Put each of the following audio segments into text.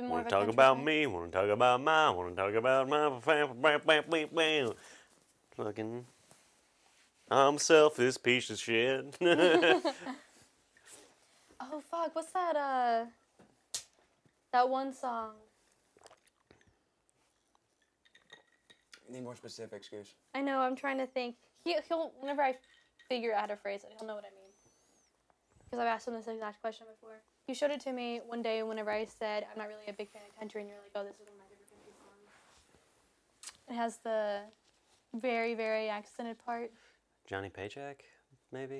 Want to talk about me? Want to talk about mine? Want to talk about my fucking? I'm selfish piece of shit. Oh fuck! What's that? That one song. Need more specifics, Goose. I know. I'm trying to think. He'll whenever I figure out how to phrase it, he'll know what I mean. Because I've asked him this exact question before. You showed it to me one day whenever I said, I'm not really a big fan of country, and you're like, oh, this is one of my favorite country songs. It has the very, very accented part. Johnny Paycheck, maybe?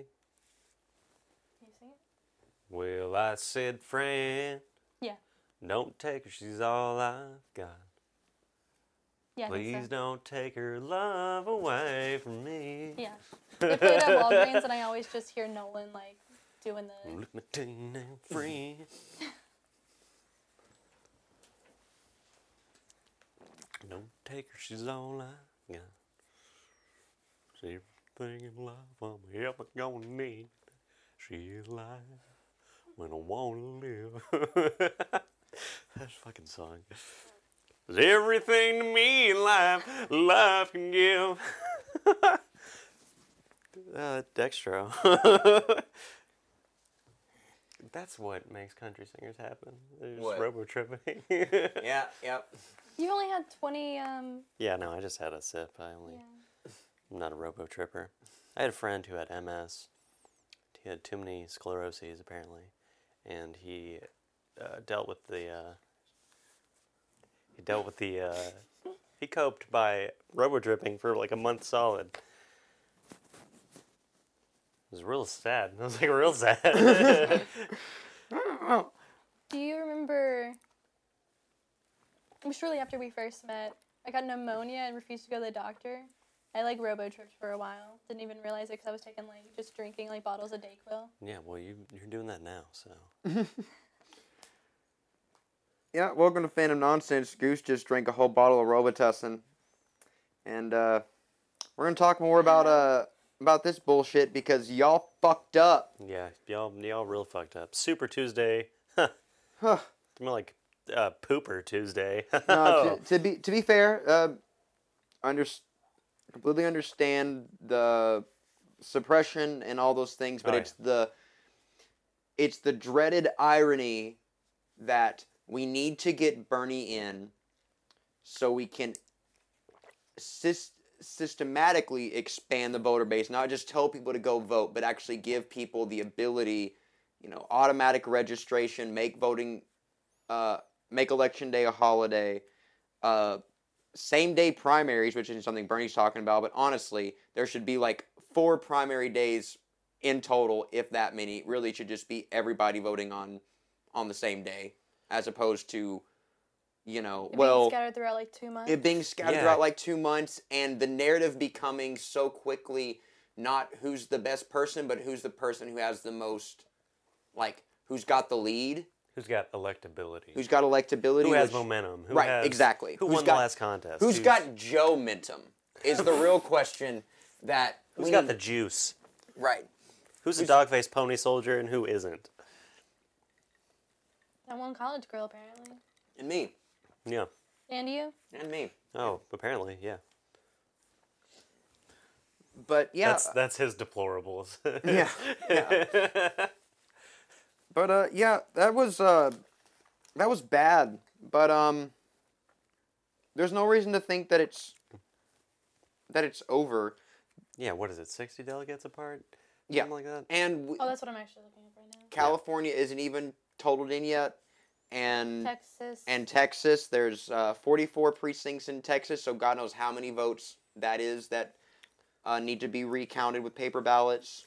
Can you sing it? Well, I said, friend. Yeah. Don't take her, she's all I've got. Yeah, please so. Don't take her love away from me. Yeah. They played at Walgreens, and I always just hear Nolan, like, doing the... Look my team and free. Don't take her, she's all I got. She's everything in life I'm ever gonna need. She is life when I wanna live. That fucking song. It's everything to me in life can give. Dextro. That's what makes country singers happen. They're just robo-tripping. Yeah, yep. You only had 20... Yeah, no, I just had a sip. I'm not a robo-tripper. I had a friend who had MS. He had too many scleroses, apparently. And he dealt with the... He coped by robo-dripping for like a month solid. It was real sad. I was like, real sad. Do you remember... Shortly after we first met, I got pneumonia and refused to go to the doctor. I like robo-tripped for a while. Didn't even realize it because I was taking like just drinking like bottles of Dayquil. Yeah, well, you're doing that now, so... Yeah, welcome to Phantom Nonsense. Goose just drank a whole bottle of Robitussin. And we're going to talk more about this bullshit because y'all fucked up. Yeah, y'all real fucked up. Super Tuesday. Huh. It's more like Pooper Tuesday. No, to be fair, completely understand the suppression and all those things, but it's the dreaded irony that we need to get Bernie in so we can systematically expand the voter base, not just tell people to go vote, but actually give people the ability, automatic registration, make voting, make election day a holiday, same-day primaries, which isn't something Bernie's talking about, but honestly, there should be like 4 primary days in total, if that many. Really, it should just be everybody voting on the same day. As opposed to, being scattered throughout like 2 months. It being scattered throughout like 2 months, and the narrative becoming so quickly not who's the best person, but who's the person who has the most, who's got the lead. Who's got electability. Who's got electability. Who has momentum. Exactly. Who won the last contest. Who's got Joe Mentum is the real question that... Who's got the juice. Right. Who's a dog-faced pony soldier and who isn't. That one college girl, apparently. And me. Yeah. And you. And me. Oh, apparently, yeah. But, yeah. That's his deplorables. Yeah. But, yeah, that was bad. But, there's no reason to think that it's over. Yeah, what is it, 60 delegates apart? Yeah. Something like that? And that's what I'm actually looking at right now. California isn't even... totaled in yet, and Texas. There's 44 precincts in Texas, so God knows how many votes that is that need to be recounted with paper ballots.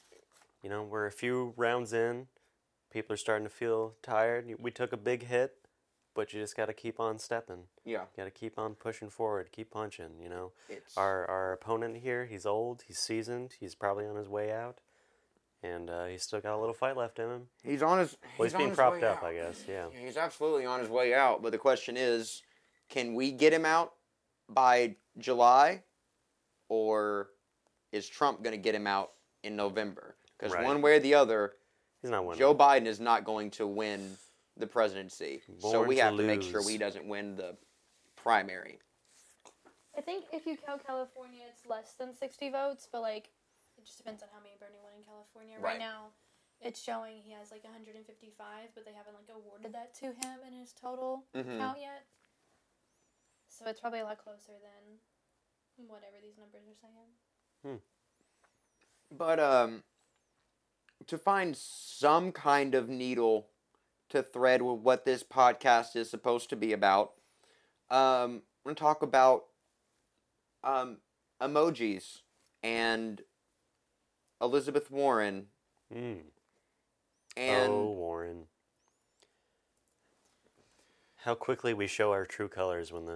We're a few rounds in. People are starting to feel tired. We took a big hit, but you just got to keep on stepping. Yeah. Got to keep on pushing forward, keep punching, Our opponent here, he's old, he's seasoned, he's probably on his way out. And he's still got a little fight left in him. He's on his... Well, he's being propped up, I guess, yeah. He's absolutely on his way out, but the question is, can we get him out by July, or is Trump going to get him out in November? Because one way or the other, Joe Biden is not going to win the presidency. So we have to make sure he doesn't win the primary. I think if you count California, it's less than 60 votes, but, like, it just depends on how many Bernie won in California. Right now, it's showing he has, like, 155, but they haven't, like, awarded that to him in his total count yet. So it's probably a lot closer than whatever these numbers are saying. But, to find some kind of needle to thread with what this podcast is supposed to be about, I'm going to talk about emojis and Elizabeth Warren. And oh, Warren. How quickly we show our true colors when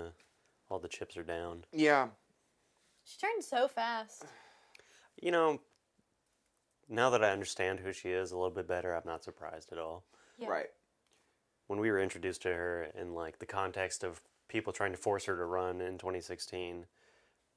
all the chips are down. Yeah. She turned so fast. You know, now that I understand who she is a little bit better, I'm not surprised at all. Yeah. Right. When we were introduced to her in, like, the context of people trying to force her to run in 2016,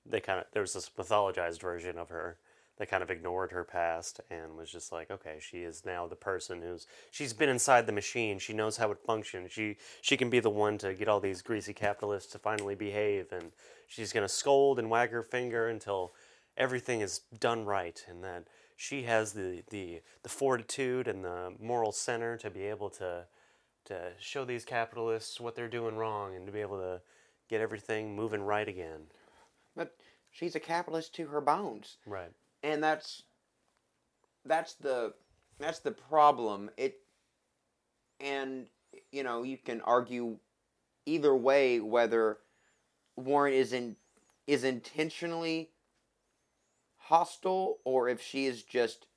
there was this mythologized version of her that kind of ignored her past and was just like, okay, she is now the person she's been inside the machine. She knows how it functions. She can be the one to get all these greasy capitalists to finally behave, and she's going to scold and wag her finger until everything is done right, and then she has the fortitude and the moral center to be able to show these capitalists what they're doing wrong and to be able to get everything moving right again. But she's a capitalist to her bones. Right. And that's the problem. And you know, you can argue either way whether Warren is intentionally hostile or if she is just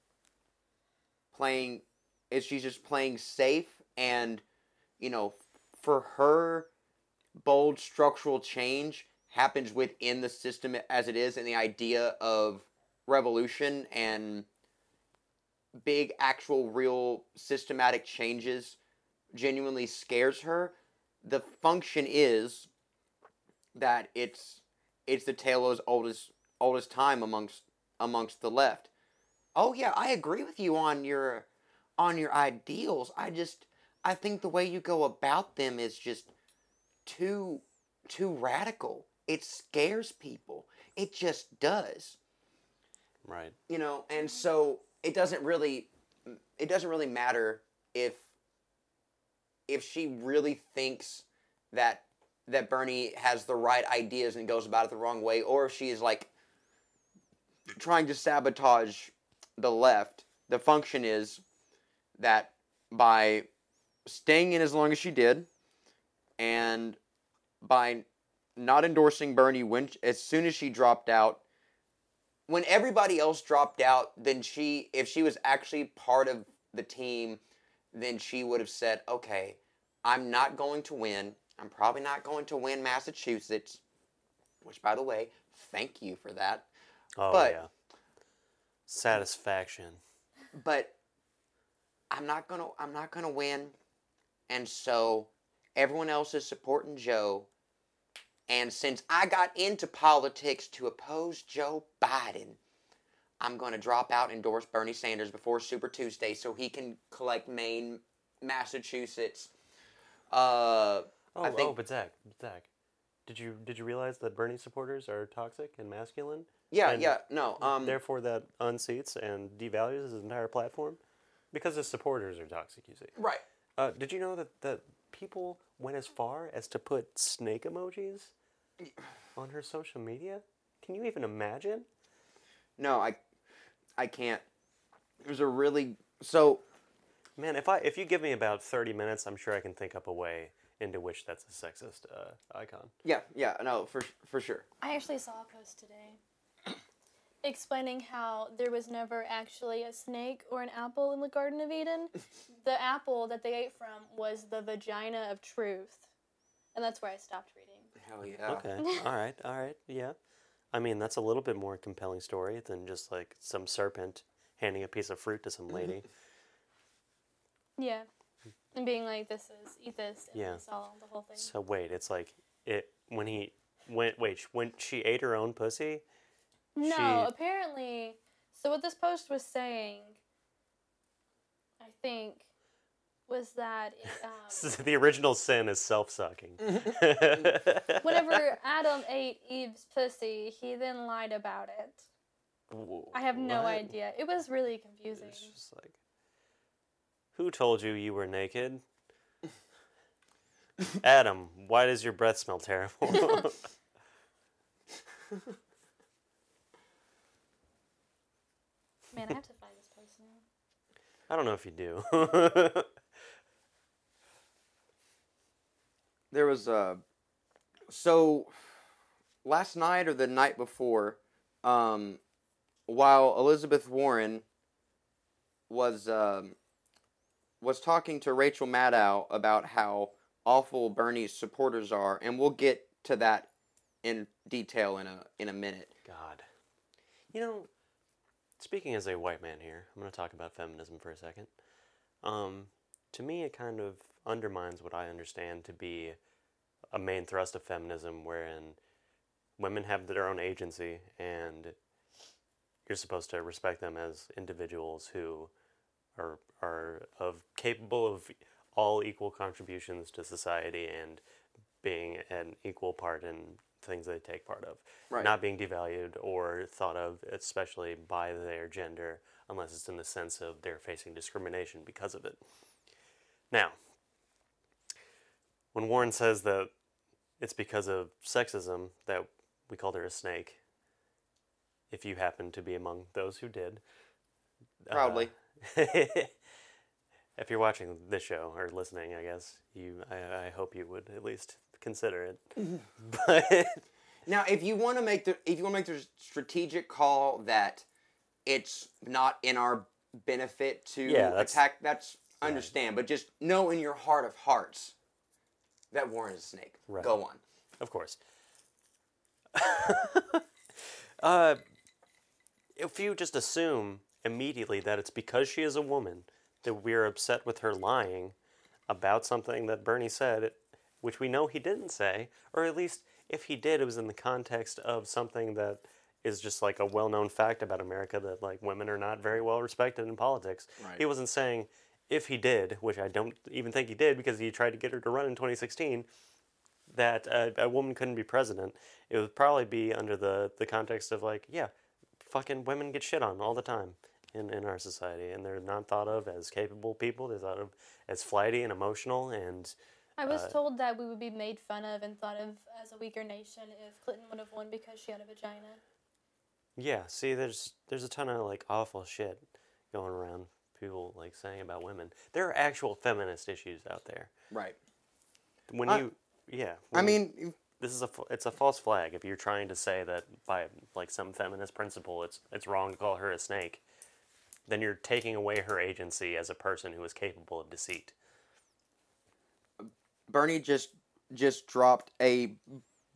playing safe, and you know, for her, bold structural change happens within the system as it is, and the idea of revolution and big, actual, real, systematic changes genuinely scares her. The function is that it's the tale as old as time amongst the left. Oh yeah, I agree with you on your ideals. I think the way you go about them is just too radical. It scares people. It just does. Right. You know, and so it doesn't really matter if she really thinks that Bernie has the right ideas and goes about it the wrong way, or if she is, like, trying to sabotage the left. The function is that by staying in as long as she did, and by not endorsing Bernie as soon as she dropped out, when everybody else dropped out, then if she was actually part of the team, then she would have said, okay, I'm not going to win. I'm probably not going to win Massachusetts, which, by the way, thank you for that. Oh, but, yeah. Satisfaction. But I'm not gonna win, and so everyone else is supporting Joe. And since I got into politics to oppose Joe Biden, I'm gonna drop out and endorse Bernie Sanders before Super Tuesday so he can collect Maine, Massachusetts. But Zach, did you realize that Bernie supporters are toxic and masculine? Therefore that unseats and devalues his entire platform because his supporters are toxic, you see. Right. Did you know that people went as far as to put snake emojis on her social media? Can you even imagine? No, I can't. There's a really... So... Man, if you give me about 30 minutes, I'm sure I can think up a way into which that's a sexist icon. Yeah, no, for sure. I actually saw a post today explaining how there was never actually a snake or an apple in the Garden of Eden. The apple that they ate from was the vagina of truth. And that's where I stopped reading. Hell yeah. Okay, all right, yeah. I mean, that's a little bit more compelling story than just, like, some serpent handing a piece of fruit to some lady. Yeah, and being like, this is, eat this, and yeah. This all, the whole thing. So wait, it's like, when she ate her own pussy... No, apparently. So what this post was saying, I think, was that... the original sin is self-sucking. Whenever Adam ate Eve's pussy, he then lied about it. I have no idea. It was really confusing. It's just like, who told you you were naked? Adam, why does your breath smell terrible? Man, I have to find this place now. I don't know if you do. There was so last night or the night before, while Elizabeth Warren was talking to Rachel Maddow about how awful Bernie's supporters are, and we'll get to that in detail in a minute. God. You know, speaking as a white man here, I'm going to talk about feminism for a second. To me, it kind of undermines what I understand to be a main thrust of feminism, wherein women have their own agency, and you're supposed to respect them as individuals who are capable of all equal contributions to society and being an equal part in things they take part of. Right. Not being devalued or thought of, especially by their gender, unless it's in the sense of they're facing discrimination because of it. Now, when Warren says that it's because of sexism that we called her a snake, if you happen to be among those who did. Proudly. If you're watching this show or listening, I guess I hope you would at least consider it. But now, if you want to make the strategic call that it's not in our benefit to attack, that's understand. Right. But just know in your heart of hearts that Warren is a snake. Right. Go on. Of course. If you just assume immediately that it's because she is a woman that we're upset with her lying about something that Bernie said, which we know he didn't say, or at least if he did, it was in the context of something that is just like a well-known fact about America that like women are not very well respected in politics. Right. He wasn't saying if he did, which I don't even think he did because he tried to get her to run in 2016, that a woman couldn't be president. It would probably be under the context of like, yeah, fucking women get shit on all the time. In our society, and they're not thought of as capable people. They're thought of as flighty and emotional. And I was told that we would be made fun of and thought of as a weaker nation if Clinton would have won because she had a vagina. Yeah, see, there's a ton of like awful shit going around. People like saying about women. There are actual feminist issues out there. Right. When it's a false flag if you're trying to say that by like some feminist principle it's wrong to call her a snake. Then you're taking away her agency as a person who is capable of deceit. Bernie just dropped a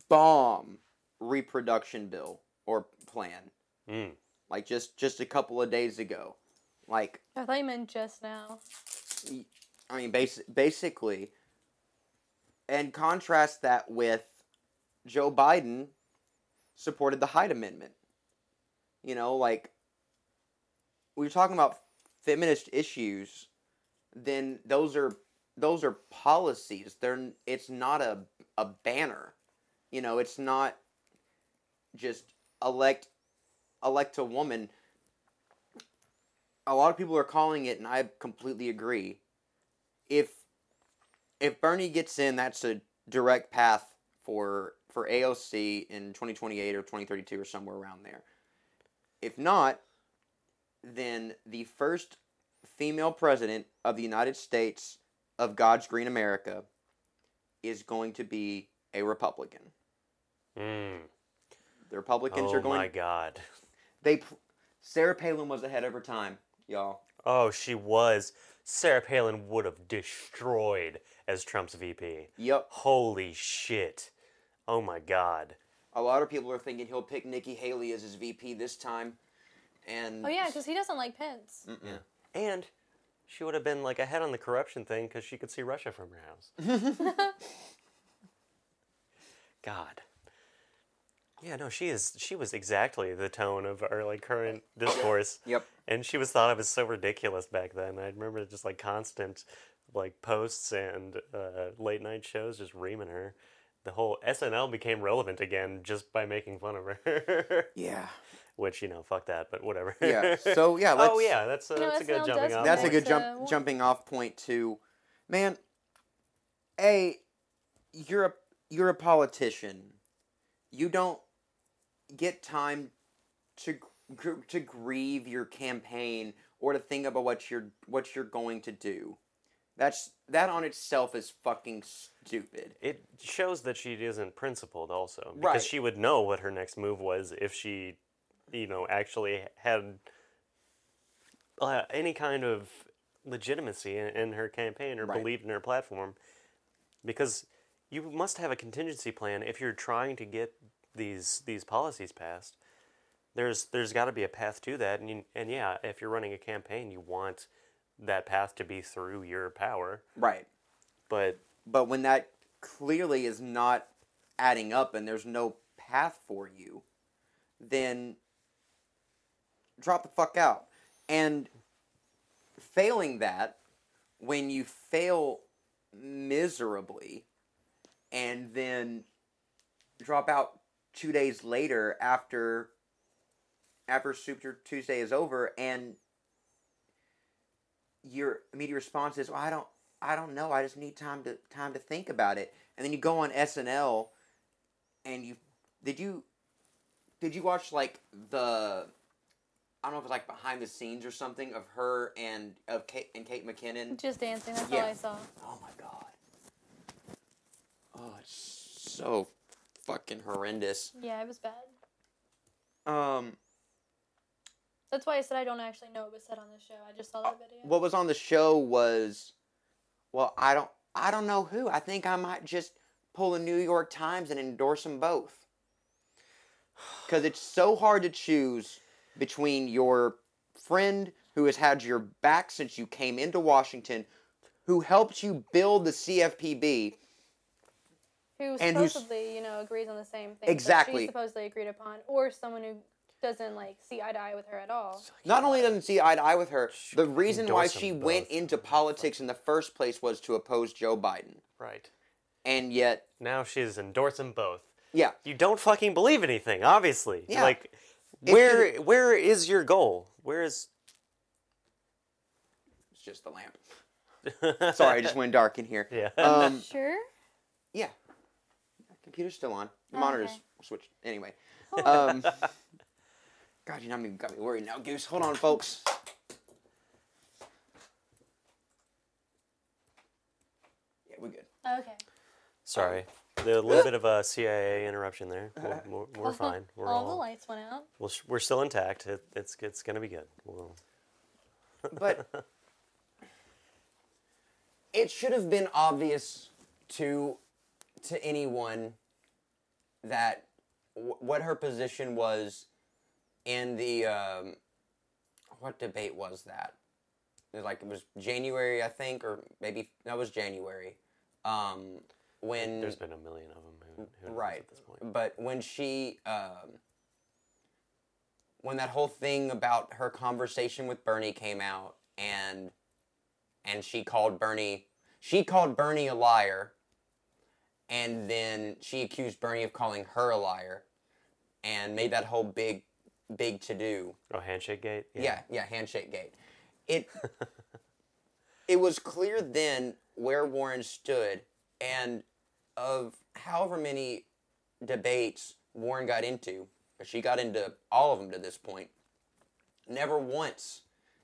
bomb reproduction bill or plan. Mm. Like just a couple of days ago. Like I thought you meant just now. I mean basically, and contrast that with Joe Biden supported the Hyde Amendment. You know, like we were talking about feminist issues, then those are policies. It's not a banner. You know, it's not just elect a woman. A lot of people are calling it, and I completely agree. If Bernie gets in, that's a direct path for AOC in 2028 or 2032 or somewhere around there. If not, then the first female president of the United States of God's Green America is going to be a Republican. Mm. The Republicans are going... Oh, my God. Sarah Palin was ahead of her time, y'all. Oh, she was. Sarah Palin would have destroyed as Trump's VP. Yep. Holy shit. Oh, my God. A lot of people are thinking he'll pick Nikki Haley as his VP this time. And oh, yeah, because he doesn't like Pence. Yeah. And she would have been, like, ahead on the corruption thing because she could see Russia from her house. God. Yeah, no, she was exactly the tone of our, like, current discourse. Yep. And she was thought of as so ridiculous back then. I remember just, like, constant, like posts and late night shows just reaming her. The whole SNL became relevant again just by making fun of her. Yeah. Which, you know, fuck that, but whatever. Yeah. So yeah. Let's, oh yeah, that's a good jumping off. That's a good jumping off point to, man. A, you're a politician. You don't get time to grieve your campaign or to think about what you're going to do. That on itself is fucking stupid. It shows that she isn't principled also. Because right. She would know what her next move was if she, you know, actually had any kind of legitimacy in her campaign or right. believed in her platform. Because you must have a contingency plan if you're trying to get these policies passed. There's got to be a path to that. And yeah, if you're running a campaign, you want that path to be through your power. Right. But when that clearly is not adding up and there's no path for you, then drop the fuck out. And failing that, when you fail miserably and then drop out 2 days later after Super Tuesday is over and your immediate response is, well, I don't know. I just need time to think about it. And then you go on SNL, and did you watch like I don't know if it's like behind the scenes or something of her and of Kate McKinnon just dancing. That's all I saw. Oh my god. Oh, it's so fucking horrendous. Yeah, it was bad. That's why I said I don't actually know what was said on the show. I just saw that video. What was on the show was, well, I don't know who. I think I might just pull the New York Times and endorse them both. Because it's so hard to choose between your friend who has had your back since you came into Washington, who helped you build the CFPB. Who supposedly, you know, agrees on the same thing. Exactly. That she supposedly agreed upon, or someone who doesn't like see eye to eye with her at all. Not only doesn't see eye to eye with her, the reason why she went into politics in the first place was to oppose Joe Biden. Right. And yet now she's endorsing both. Yeah. You don't fucking believe anything, obviously. Yeah. Like where is your goal? Where is It's just the lamp. Sorry, I just went dark in here. Yeah. Sure? Yeah. The computer's still on. The monitor's switched. Anyway. God, you know me, got me worried now, Goose. Hold on, folks. Yeah, we're good. Okay. Sorry. The little bit of a CIA interruption there. We're fine. We're all the lights went out. We're still intact. It's going to be good. But it should have been obvious to anyone that what her position was. In the, what debate was that? It was January, I think, or maybe, that was January. There's been a million of them who knows right. at this point. But when she, when that whole thing about her conversation with Bernie came out, and she called Bernie a liar, and then she accused Bernie of calling her a liar, and made that whole big to do. Oh, handshake gate? Yeah, handshake gate. It was clear then where Warren stood, and of however many debates Warren got into, or she got into all of them to this point, never once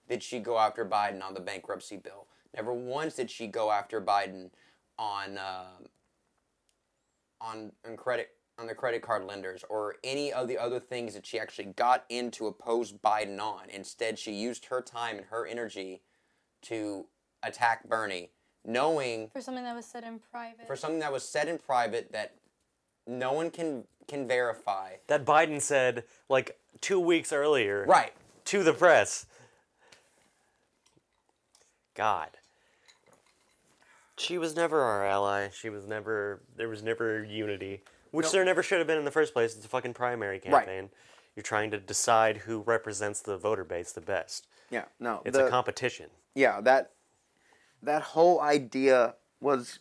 did she go after Biden on the bankruptcy bill. Never once did she go after Biden on credit. On the credit card lenders or any of the other things that she actually got in to oppose Biden on. Instead, she used her time and her energy to attack Bernie, knowing... For something that was said in private that no one can verify. That Biden said, like, 2 weeks earlier. Right. To the press. God. She was never our ally. There was never unity. Which there never should have been in the first place. It's a fucking primary campaign. Right. You're trying to decide who represents the voter base the best. Yeah, no. It's a competition. Yeah, that that whole idea was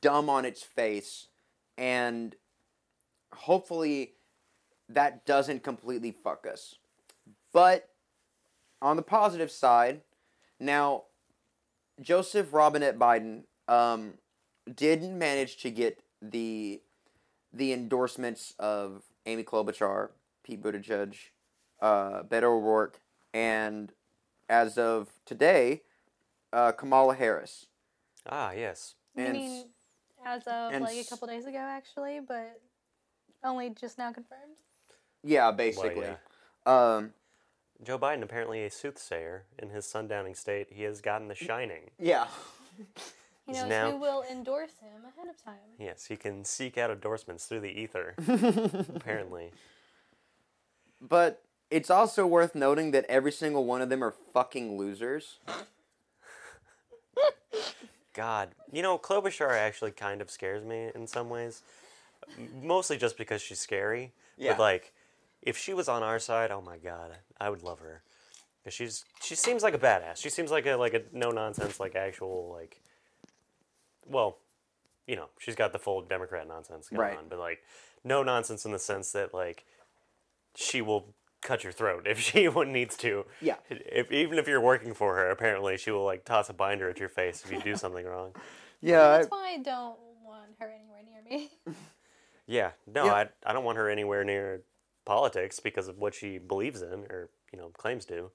dumb on its face, and hopefully that doesn't completely fuck us. But on the positive side, now Joseph Robinette Biden didn't manage to get the endorsements of Amy Klobuchar, Pete Buttigieg, Beto O'Rourke, and as of today, Kamala Harris. Ah, yes. I mean, as of like a couple days ago, actually, but only just now confirmed. Yeah, basically. Well, yeah. Joe Biden, apparently a soothsayer in his sundowning state, he has gotten the shining. Yeah. He knows now, who will endorse him ahead of time. Yes, he can seek out endorsements through the ether, apparently. But it's also worth noting that every single one of them are fucking losers. God. You know, Klobuchar actually kind of scares me in some ways. Mostly just because she's scary. Yeah. But, like, if she was on our side, oh, my God, I would love her. Because she seems like a badass. She seems like a no-nonsense, like, actual, like... Well, you know, she's got the full Democrat nonsense going on. But, like, no-nonsense in the sense that, like, she will cut your throat if she needs to. Yeah. Even if you're working for her, apparently she will, like, toss a binder at your face if you do something wrong. Yeah. That's why I don't want her anywhere near me. Yeah. No, yeah. I don't want her anywhere near politics because of what she believes in or, you know, claims to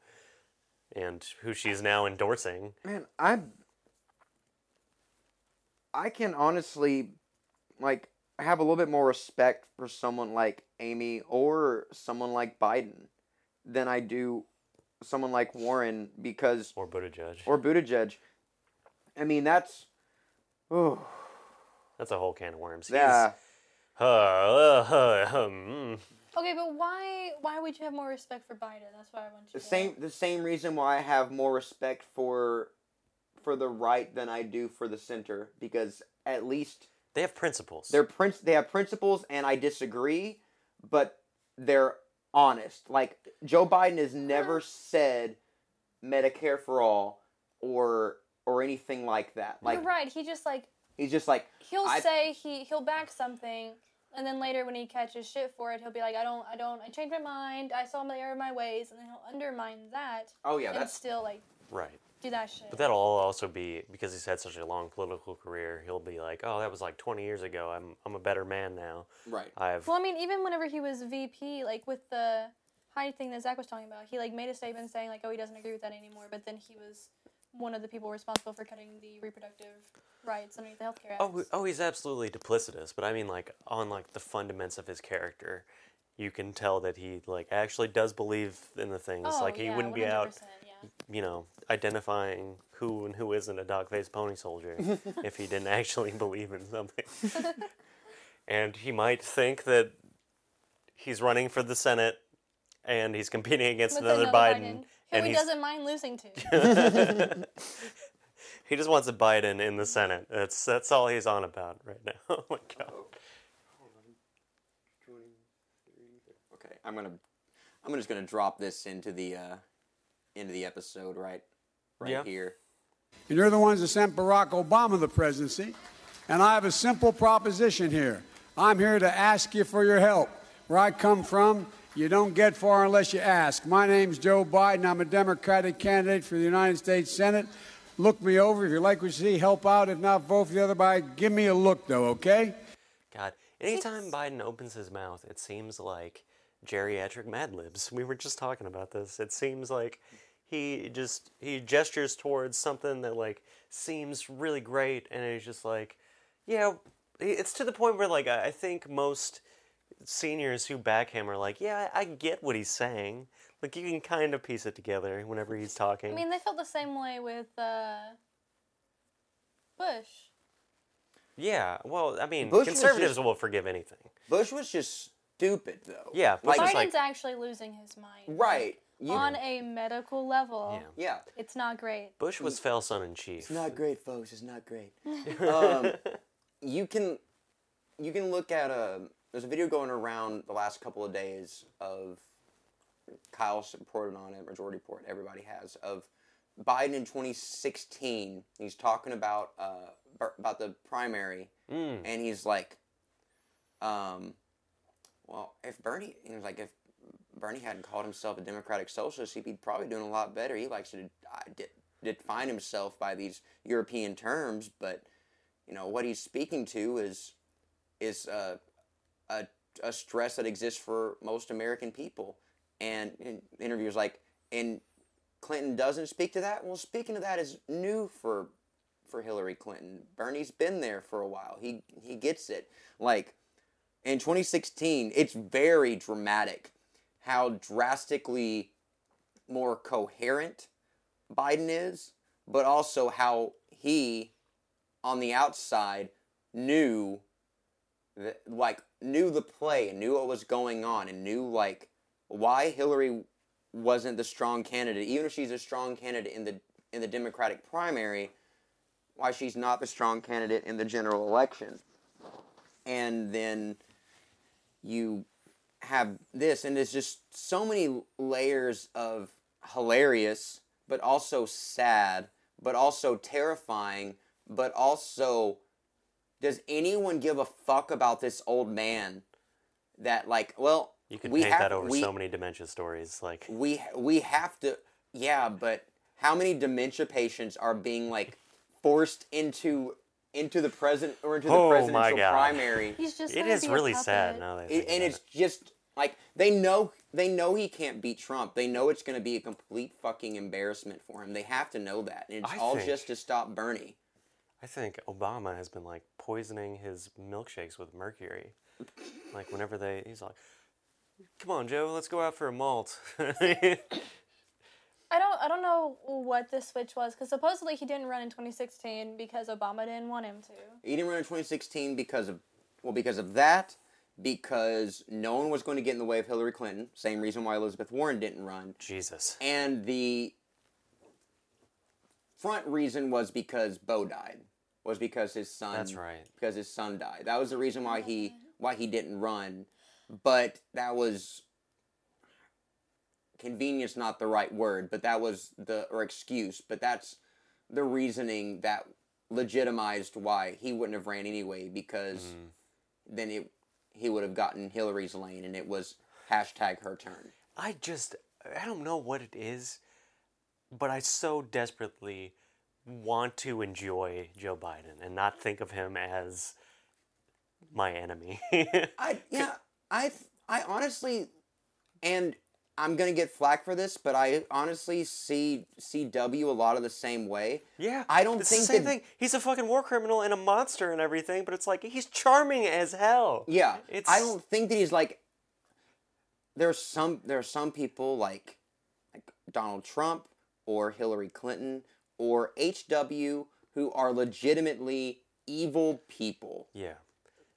and who she's now endorsing. Man, I can honestly, like, have a little bit more respect for someone like Amy or someone like Biden than I do someone like Warren because... Or Buttigieg. I mean, that's... Ooh. That's a whole can of worms. Yeah. Okay, but why would you have more respect for Biden? That's why I want you to... The same reason why I have more respect for the right than I do for the center, because at least they have principles. They have principles, and I disagree, but they're honest. Like Joe Biden has never said Medicare for all or anything like that. Like you're right. He's just like he'll back something, and then later when he catches shit for it, he'll be like, I changed my mind. I saw my error of my ways, and then he'll undermine that. Oh yeah, and that's still like right. Do that shit. But that'll also be, because he's had such a long political career, he'll be like, oh, that was like 20 years ago. I'm a better man now. Right. Well, I mean, even whenever he was VP, like with the Hyde thing that Zach was talking about, he like made a statement saying like, oh, he doesn't agree with that anymore. But then he was one of the people responsible for cutting the reproductive rights underneath the Healthcare Act. Oh, he's absolutely duplicitous. But I mean, like on like the fundaments of his character, you can tell that he like actually does believe in the things. Oh, like he wouldn't 100%. Be out. You know, identifying who and who isn't a dog-faced pony soldier if he didn't actually believe in something. And he might think that he's running for the Senate and he's competing against another Biden. Who he doesn't mind losing to. He just wants a Biden in the Senate. That's all he's on about right now. Oh, my God. Hold on. 23. Okay, I'm just going to drop this into the... Into the episode right here. And you're the ones that sent Barack Obama the presidency. And I have a simple proposition here. I'm here to ask you for your help. Where I come from, you don't get far unless you ask. My name's Joe Biden. I'm a Democratic candidate for the United States Senate. Look me over. If you like what you see, help out. If not, vote for the other guy. Give me a look, though, okay? God, anytime Biden opens his mouth, it seems like geriatric Mad Libs. We were just talking about this. It seems like he gestures towards something that like seems really great, and it's just like, yeah, it's to the point where like I think most seniors who back him are like, yeah, I get what he's saying. Like you can kind of piece it together whenever he's talking. I mean, they felt the same way with Bush. Yeah, well, I mean, Bush conservatives will forgive anything. Bush was just stupid, though. Yeah. Like, Biden's actually losing his mind. Right. On a medical level. Yeah. It's not great. Bush was fell son in chief. It's not great, folks. It's not great. You can look at there's a video going around the last couple of days of Kyle reported on it, Majority Report, everybody has, of Biden in 2016, he's talking about the primary, and he's like, well, if Bernie hadn't called himself a democratic socialist, he'd be probably doing a lot better. He likes to define himself by these European terms, but you know what he's speaking to is a stress that exists for most American people. And interviewers like, and Clinton doesn't speak to that? Well, speaking to that is new for Hillary Clinton. Bernie's been there for a while. He gets it. Like, in 2016, it's very dramatic how drastically more coherent Biden is, but also how he, on the outside, knew the play and knew what was going on and knew, like, why Hillary wasn't the strong candidate, even if she's a strong candidate in the Democratic primary, why she's not the strong candidate in the general election. And then you have this, and there's just so many layers of hilarious, but also sad, but also terrifying, but also, does anyone give a fuck about this old man that, like, well... You could paint that over so many dementia stories. Like we have to, yeah. But how many dementia patients are being like forced into the president or into the presidential primary? He's just it is really sad now. And it's just like they know he can't beat Trump. They know it's going to be a complete fucking embarrassment for him. They have to know that, and it's all just to stop Bernie. I think Obama has been like poisoning his milkshakes with mercury. Like whenever he's like, come on, Joe, let's go out for a malt. I don't know what the switch was, because supposedly he didn't run in 2016 because Obama didn't want him to. He didn't run in 2016 because of that, because no one was going to get in the way of Hillary Clinton, same reason why Elizabeth Warren didn't run. Jesus. And the front reason was because Beau died, was because his son... That's right. Because his son died. That was the reason why he didn't run. But that was, convenience not the right word, but that was excuse, but that's the reasoning that legitimized why he wouldn't have ran anyway, because then he would have gotten Hillary's lane, and it was hashtag her turn. I don't know what it is, but I so desperately want to enjoy Joe Biden and not think of him as my enemy. I honestly, and I'm going to get flack for this, but I honestly see CW a lot of the same way. Yeah. I don't think the same thing. He's a fucking war criminal and a monster and everything, but it's like, he's charming as hell. Yeah. I don't think that he's like, there are some people like Donald Trump or Hillary Clinton or HW who are legitimately evil people. Yeah.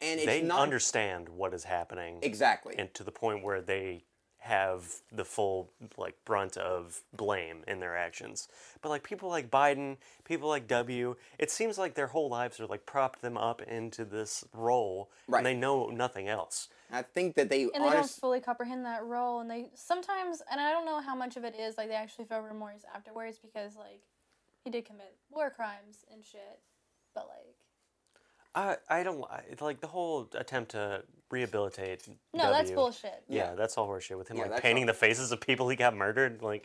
And they understand what is happening. Exactly. And to the point where they have the full, like, brunt of blame in their actions. But, like, people like Biden, people like W, it seems like their whole lives are, like, propped them up into this role. Right. And they know nothing else. I think that they don't fully comprehend that role. And they sometimes, and I don't know how much of it is, like, they actually feel remorse afterwards because, like, he did commit war crimes and shit. But, like... I don't like the whole attempt to rehabilitate. No, that's bullshit. Yeah, that's all horseshit with him like painting the faces of people he got murdered. Like,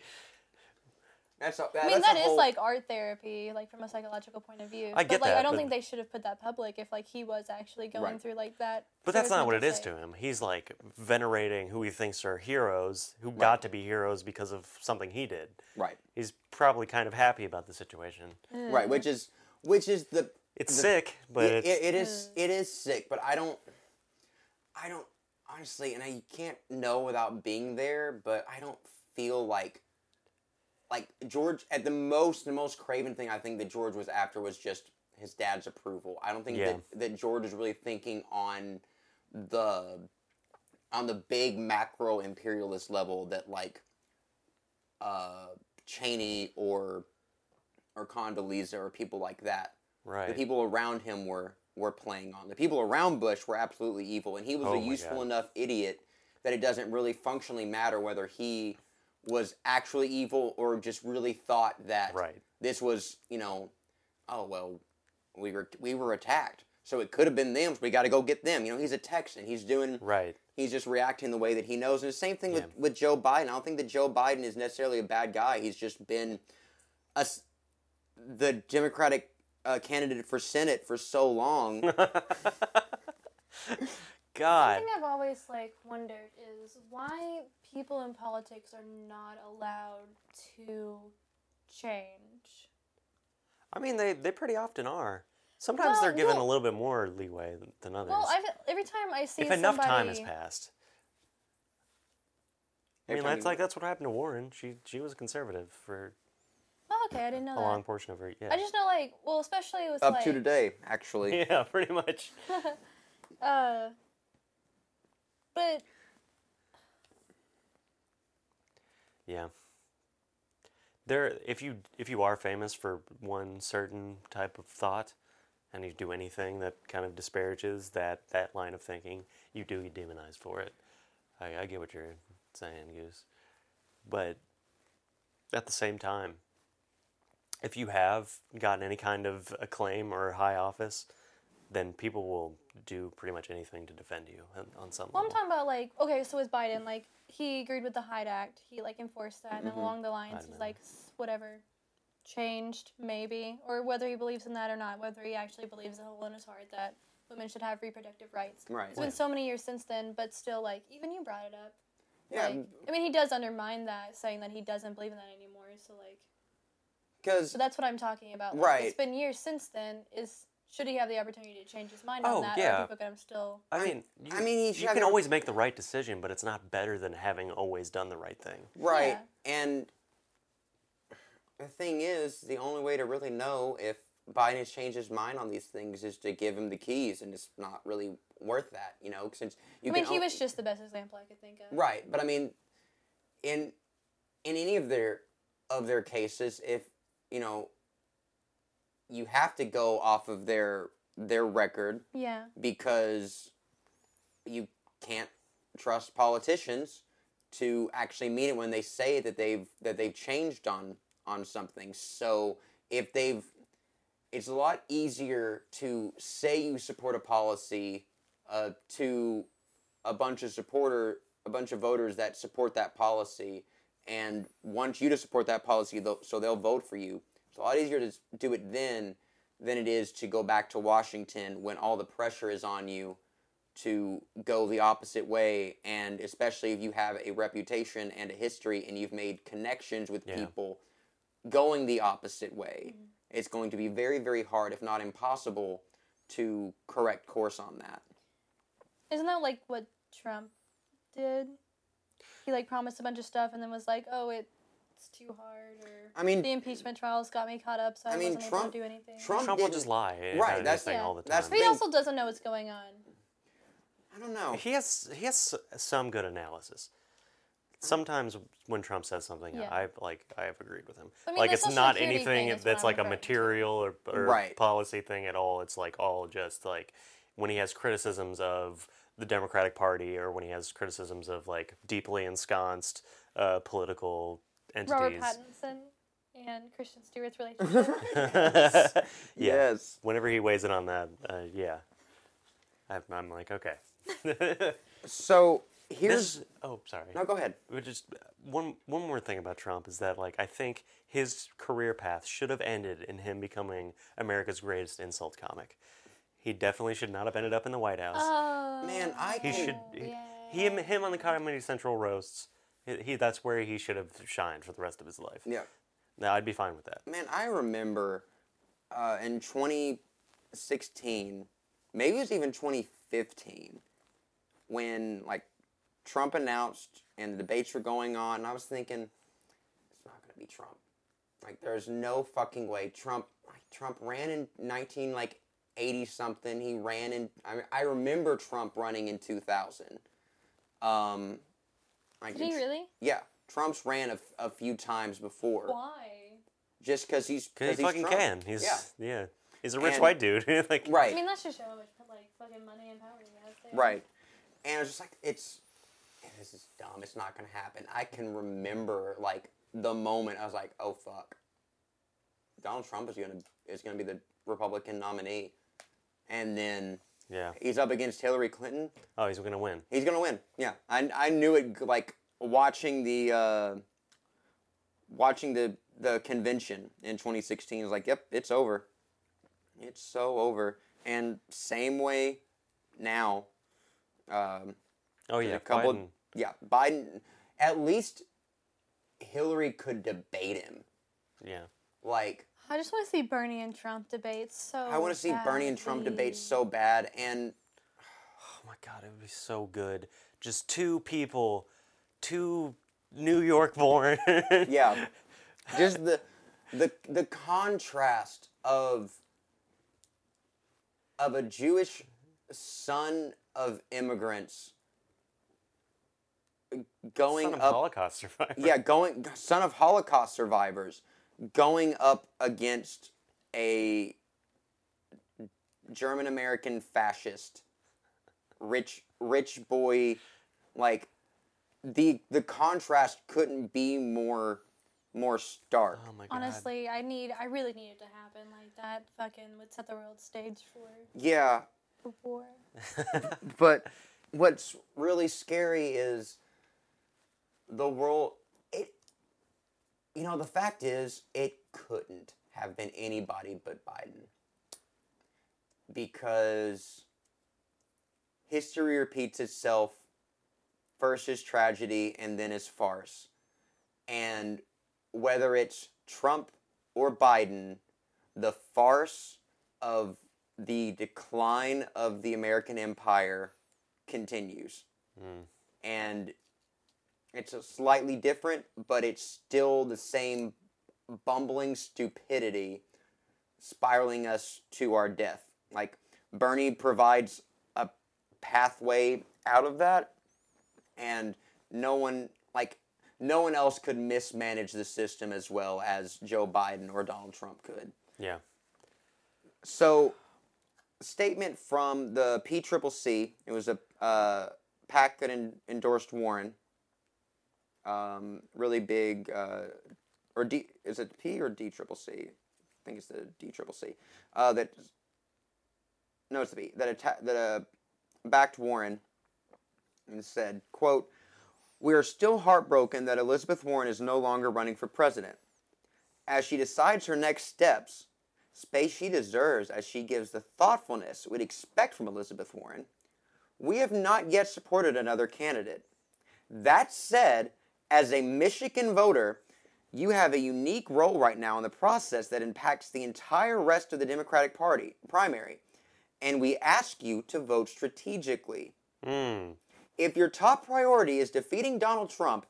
that is like art therapy, like from a psychological point of view. I get that. I don't think they should have put that public if like he was actually going through like that. But that's not what it is to him. He's like venerating who he thinks are heroes who got to be heroes because of something he did. Right. He's probably kind of happy about the situation. Mm. Right, which is the. It's sick, but it is sick, but I don't honestly, and I can't know without being there, but I don't feel like George, at the most craven thing I think that George was after was just his dad's approval. I don't think that George is really thinking on the big macro imperialist level that like Cheney or Condoleezza or people like that. Right. The people around him were playing on. The people around Bush were absolutely evil, and he was a useful enough idiot that it doesn't really functionally matter whether he was actually evil or just really thought that this was, you know, oh, well, we were attacked. So it could have been them, so we got to go get them. You know, he's a Texan. He's doing... Right. He's just reacting the way that he knows. And the same thing with Joe Biden. I don't think that Joe Biden is necessarily a bad guy. He's just been the Democratic candidate for Senate for so long. God. Something I've always, like, wondered is why people in politics are not allowed to change. I mean, they pretty often are. Sometimes they're given a little bit more leeway than others. Well, every time I see somebody... If enough time has passed. I mean, that's what happened to Warren. She was conservative for... Oh, okay, I didn't know that. A long portion of her, yeah. I just know, like, well, especially with, up to today, actually. Yeah, pretty much. But... Yeah. There, if you are famous for one certain type of thought... and you do anything that kind of disparages that line of thinking, you do get demonized for it. I get what you're saying, Goose. But at the same time, if you have gotten any kind of acclaim or high office, then people will do pretty much anything to defend you on some level. I'm talking about, like, okay, so with Biden, like, he agreed with the Hyde Act. He, like, enforced that. And then along the lines, he's like, whatever. Changed, maybe, or whether he believes in that or not, whether he actually believes in in his heart that women should have reproductive rights. Right. It's been so many years since then, but still, like, even you brought it up. Yeah. Like, I mean, he does undermine that, saying that he doesn't believe in that anymore, so, like... So that's what I'm talking about. Like, right. It's been years since then, should he have the opportunity to change his mind on that, or people can still... I mean, you can always make the right decision, but it's not better than having always done the right thing. Right, yeah. And... the thing is, the only way to really know if Biden has changed his mind on these things is to give him the keys, and it's not really worth that, you know, since you he was just the best example I could think of. Right, but I mean, in any of their cases, if, you know, you have to go off of their record, because you can't trust politicians to actually mean it when they say that they've changed on something. So if it's a lot easier to say you support a policy to a bunch of voters that support that policy and want you to support that policy, so they'll vote for you. It's a lot easier to do it then than it is to go back to Washington when all the pressure is on you to go the opposite way, and especially if you have a reputation and a history and you've made connections with people going the opposite way. Mm-hmm. It's going to be very, very hard, if not impossible, to correct course on that. Isn't that like what Trump did? He like promised a bunch of stuff and then was like, oh, it's too hard, or the impeachment trials got me caught up, so I wasn't able to do anything. Trump will just lie about anything all the time. But he also doesn't know what's going on. I don't know. He has some good analysis. Sometimes when Trump says something, I have agreed with him. I mean, like, it's not anything that's like a material or policy thing at all. It's like all just like when he has criticisms of the Democratic Party, or when he has criticisms of like deeply ensconced political entities. Robert Pattinson and Christian Stewart's relationship. Yes. Whenever he weighs in on that, I'm like, okay. So. Sorry. No, go ahead. Just one more thing about Trump is that, like, I think his career path should have ended in him becoming America's greatest insult comic. He definitely should not have ended up in the White House. Oh, man, him on the Comedy Central roasts. That's where he should have shined for the rest of his life. Yeah. Now I'd be fine with that. Man, I remember in 2016, maybe it was even 2015, when like. Trump announced, and the debates were going on, and I was thinking, it's not going to be Trump. Like, there's no fucking way. Trump ran in 1980-something. He ran in... I remember Trump running in 2000. Did he really? Yeah. Trump's ran a few times before. Why? Just because he's Because he fucking Trump. Can. He's, yeah. He's a rich white dude. Like, right. I mean, that's just how much, like, fucking money and power he has there. Right. And I was just like, it's... this is dumb. It's not going to happen. I can remember, like, the moment I was like, oh, fuck. Donald Trump is going to be the Republican nominee. And then he's up against Hillary Clinton. Oh, he's going to win. He's going to win, yeah. I knew it, like, watching the convention in 2016. I was like, yep, it's over. It's so over. And same way now. Biden. Yeah, Biden. At least Hillary could debate him. Yeah. Like, I just want to see Bernie and Trump debate so bad. I want to see Bernie and Trump debate so bad, and oh my God, it would be so good. Just two New York born. Yeah. Just the contrast of a Jewish son of immigrants going up. Son of Holocaust survivors. Yeah, son of Holocaust survivors going up against a German-American fascist, rich boy, like, the contrast couldn't be more stark. Oh my God. Honestly, I really needed to happen. Like, that fucking would set the world stage for war. But what's really scary is the world. You know, the fact is, it couldn't have been anybody but Biden. Because history repeats itself, first as tragedy and then as farce. And whether it's Trump or Biden, the farce of the decline of the American empire continues. Mm. And it's a slightly different, but it's still the same bumbling stupidity spiraling us to our death. Like, Bernie provides a pathway out of that, and no one else could mismanage the system as well as Joe Biden or Donald Trump could. Yeah. So, statement from the PCCC, it was a PAC that endorsed Warren. Really big, or D, is it P or DCCC? I think it's the DCCC. It's the B. That backed Warren and said, quote, "We are still heartbroken that Elizabeth Warren is no longer running for president. As she decides her next steps, space she deserves as she gives the thoughtfulness we'd expect from Elizabeth Warren, we have not yet supported another candidate. That said, as a Michigan voter, you have a unique role right now in the process that impacts the entire rest of the Democratic Party primary, and we ask you to vote strategically. Mm. If your top priority is defeating Donald Trump,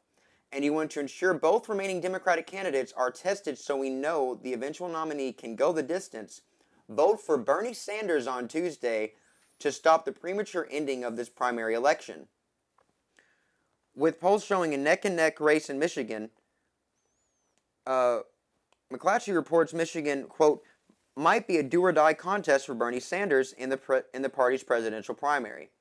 and you want to ensure both remaining Democratic candidates are tested so we know the eventual nominee can go the distance, vote for Bernie Sanders on Tuesday to stop the premature ending of this primary election. With polls showing a neck-and-neck race in Michigan, McClatchy reports Michigan, quote, might be a do-or-die contest for Bernie Sanders in the party's presidential primary,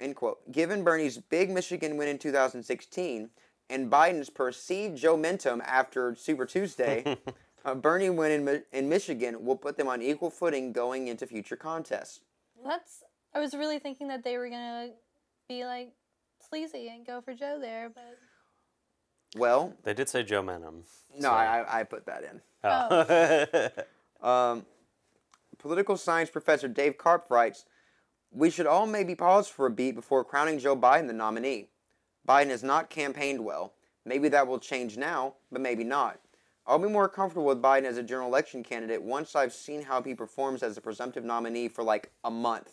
end quote. Given Bernie's big Michigan win in 2016 and Biden's perceived momentum after Super Tuesday, a Bernie win in Michigan will put them on equal footing going into future contests." I was really thinking that they were going to be like, sleazy and go for Joe there, but... Well... They did say Joe Menem. No, so. I put that in. Oh. Political science professor Dave Karp writes, "We should all maybe pause for a beat before crowning Joe Biden the nominee. Biden has not campaigned well. Maybe that will change now, but maybe not. I'll be more comfortable with Biden as a general election candidate once I've seen how he performs as a presumptive nominee for like a month.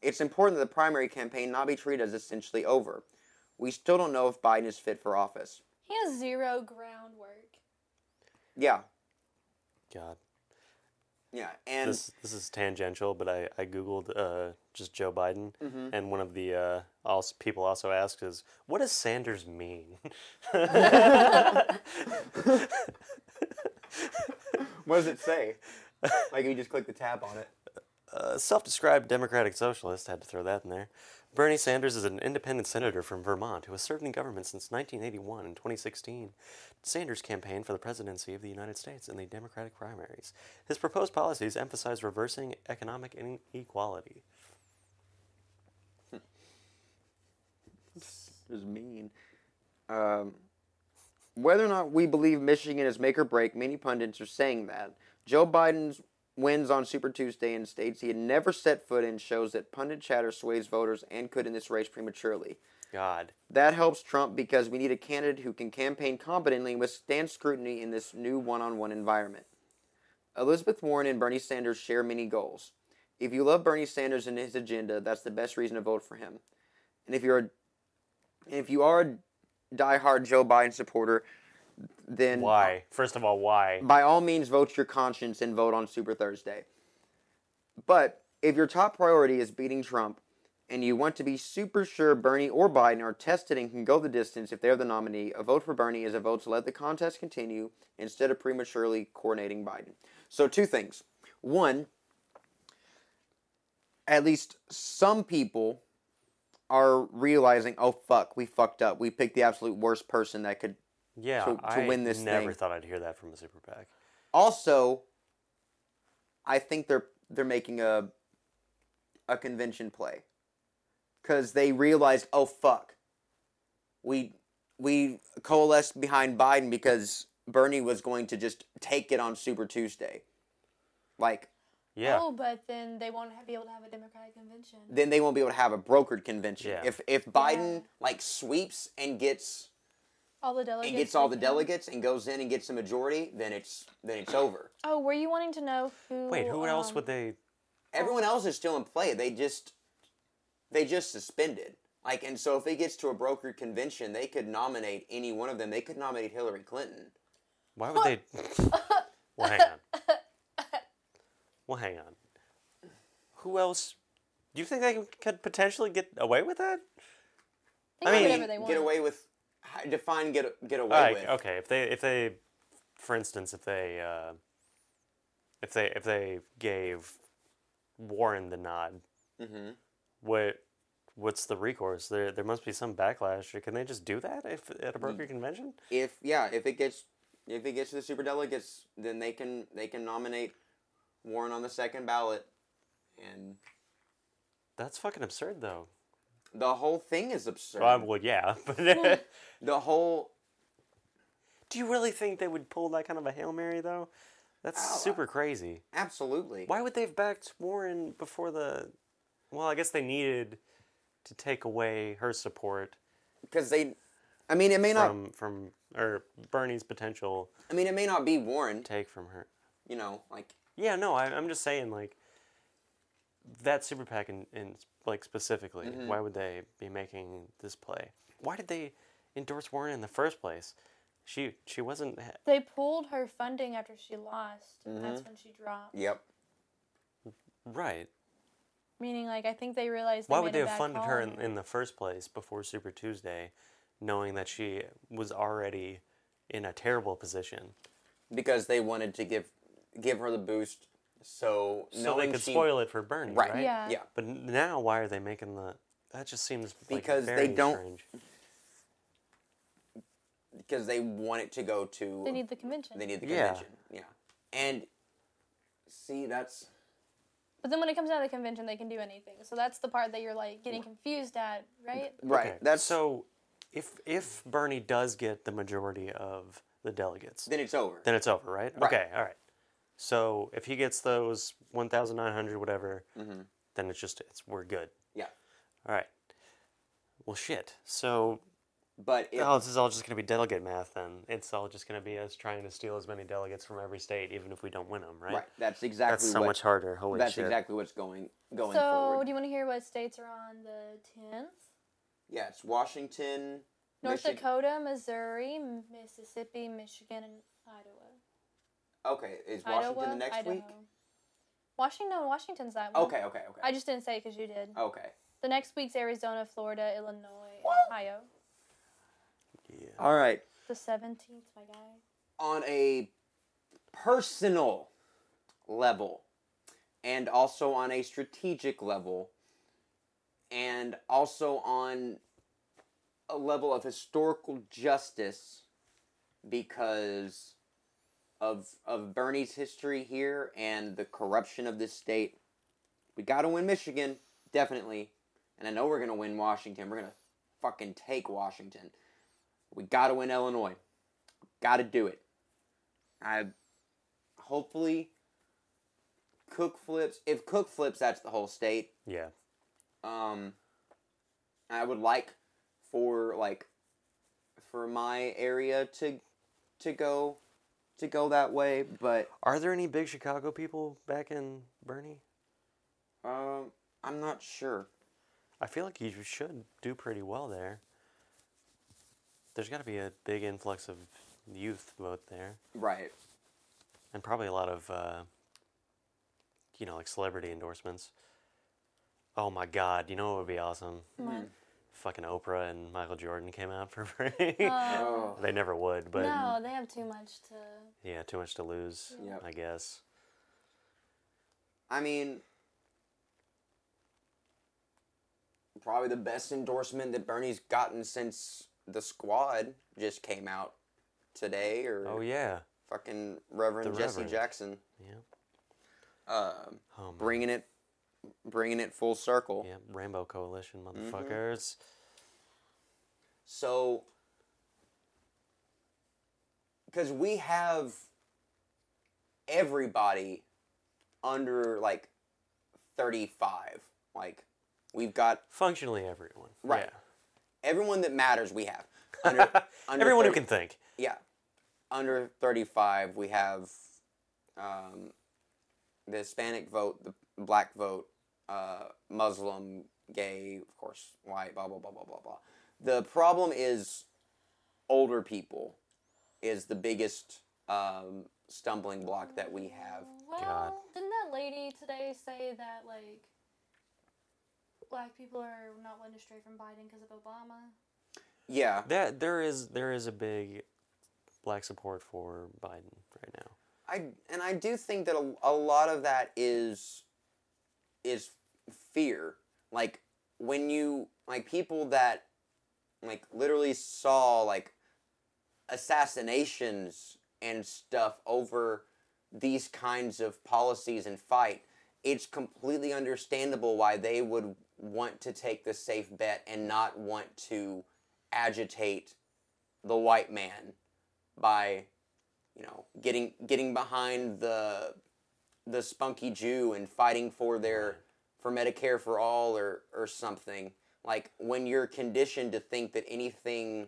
It's important that the primary campaign not be treated as essentially over. We still don't know if Biden is fit for office." He has zero groundwork. Yeah. God. Yeah, and... This is tangential, but I Googled just Joe Biden, mm-hmm. and one of the people also asked is, what does Sanders mean? What does it say? Like, you just click the tab on it. self-described Democratic Socialist, had to throw that in there. Bernie Sanders is an independent senator from Vermont who has served in government since 1981 and 2016. Sanders campaigned for the presidency of the United States in the Democratic primaries. His proposed policies emphasize reversing economic inequality. This is mean. Whether or not we believe Michigan is make or break, many pundits are saying that. Joe Biden's wins on Super Tuesday in states he had never set foot in shows that pundit chatter sways voters and could in this race prematurely. God. That helps Trump because we need a candidate who can campaign competently and withstand scrutiny in this new one-on-one environment. Elizabeth Warren and Bernie Sanders share many goals. If you love Bernie Sanders and his agenda, that's the best reason to vote for him. And if you are a diehard Joe Biden supporter, then why? First of all, why? By all means, vote your conscience and vote on Super Thursday. But if your top priority is beating Trump, and you want to be super sure Bernie or Biden are tested and can go the distance if they're the nominee, a vote for Bernie is a vote to let the contest continue instead of prematurely coronating Biden. So two things. One, at least some people are realizing, oh fuck, we fucked up. We picked the absolute worst person that could to win this thing. I never thought I'd hear that from a super PAC. Also, I think they're making a convention play because they realized, oh fuck, we coalesced behind Biden because Bernie was going to just take it on Super Tuesday, like. Yeah. Oh, but then they won't be able to have a Democratic convention. Then they won't be able to have a brokered convention. Yeah. If Biden sweeps and gets all the delegates and goes in and gets the majority, then it's over. Oh, were you wanting to know who? Wait, who else would they? Everyone else is still in play. They just suspended. And so if it gets to a brokered convention, they could nominate any one of them. They could nominate Hillary Clinton. Why would they? Well, hang on. Who else? Do you think they could potentially get away with that? Get away with. Okay, if they, for instance, if they gave Warren the nod, mm-hmm. What's the recourse? There must be some backlash. Can they just do that at a brokered convention? If it gets to the superdelegates, then they can nominate Warren on the second ballot, and that's fucking absurd, though. The whole thing is absurd. Well, yeah, but the whole. Do you really think they would pull that kind of a Hail Mary, though? That's super crazy. Absolutely. Why would they have backed Warren before the? Well, I guess they needed to take away her support because they. I mean, it may not from Bernie's potential. I mean, it may not be Warren. Take from her. You know, like. Yeah, no, I'm just saying, that super PAC in specifically, mm-hmm. Why would they be making this play? Why did they endorse Warren in the first place? She wasn't... They pulled her funding after she lost, and mm-hmm. That's when she dropped. Yep. Right. Meaning, I think they realized they made a bad call. Why would they have funded her in the first place before Super Tuesday, knowing that she was already in a terrible position? Because they wanted to give her the boost so they could spoil it for Bernie, right? Yeah. But now why are they making the... That just seems strange. Because they want it to go to... They need the convention. Yeah. And see, that's... But then when it comes out of the convention, they can do anything. So that's the part that you're, getting confused at, right? Right. Okay. That's... So if Bernie does get the majority of the delegates... Then it's over, right? Okay, all right. So if he gets those 1,900 whatever, mm-hmm. Then it's we're good. Yeah. All right. Well, shit. So. But this is all just going to be delegate math. Then it's all just going to be us trying to steal as many delegates from every state, even if we don't win them, right? Right. That's so much harder. Holy shit. That's exactly what's going forward. So, do you want to hear what states are on the 10th? Yeah, it's Washington, North Dakota, Missouri, Mississippi, Michigan, and Iowa. Okay, is Washington Iowa, the next week? Washington's that one. Okay. I just didn't say it because you did. Okay. The next week's Arizona, Florida, Illinois, Ohio. Yeah. All right. The 17th, my guy. On a personal level, and also on a strategic level, and also on a level of historical justice because of Bernie's history here and the corruption of this state. We gotta win Michigan, definitely. And I know we're gonna win Washington. We're gonna fucking take Washington. We gotta win Illinois. Gotta do it. Hopefully, Cook flips. If Cook flips, that's the whole state. Yeah. I would like for my area to go that way, but... Are there any big Chicago people back in Bernie? I'm not sure. I feel like you should do pretty well there. There's got to be a big influx of youth out there. Right. And probably a lot of, celebrity endorsements. Oh my God, you know what would be awesome? What? Fucking Oprah and Michael Jordan came out for free. Oh. They never would, but... No, they have too much to... Yeah, too much to lose, yep. I guess. I mean... Probably the best endorsement that Bernie's gotten since The Squad just came out today, or... Oh, yeah. Fucking Reverend Jesse Jackson. Yeah. Bringing it full circle. Yeah, Rainbow Coalition, motherfuckers. Mm-hmm. So, because we have everybody under, 35. We've got... Functionally everyone. Right. Yeah. Everyone that matters we have. Under everyone 30, who can think. Yeah. Under 35, we have the Hispanic vote, the black vote, Muslim, gay, of course, white, blah, blah, blah, blah, blah, blah. The problem is older people is the biggest stumbling block that we have. Well, God. Didn't that lady today say that, black people are not wanting to stray from Biden because of Obama? Yeah. That there is a big black support for Biden right now. I do think that a lot of that is fear. When you... people that... literally saw... assassinations and stuff over these kinds of policies and fight. It's completely understandable why they would want to take the safe bet and not want to agitate the white man by... getting behind the spunky Jew and fighting for Medicare for all or something. When you're conditioned to think that anything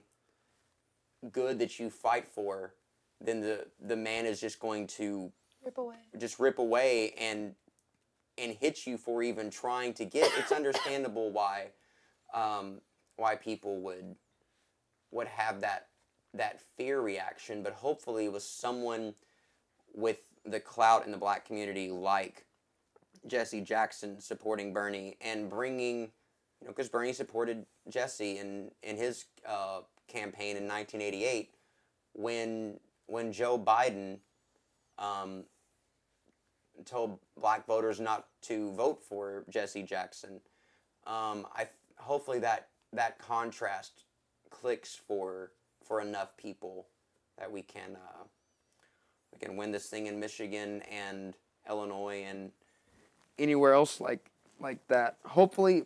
good that you fight for, then the man is just going to rip away and hit you for even trying to get. It's understandable why people would have that fear reaction, but hopefully with someone with the clout in the black community like Jesse Jackson supporting Bernie and bringing, because Bernie supported Jesse in his campaign in 1988 when Joe Biden told black voters not to vote for Jesse Jackson. Hopefully that contrast clicks for enough people that we can win this thing in Michigan and Illinois and anywhere else like that. Hopefully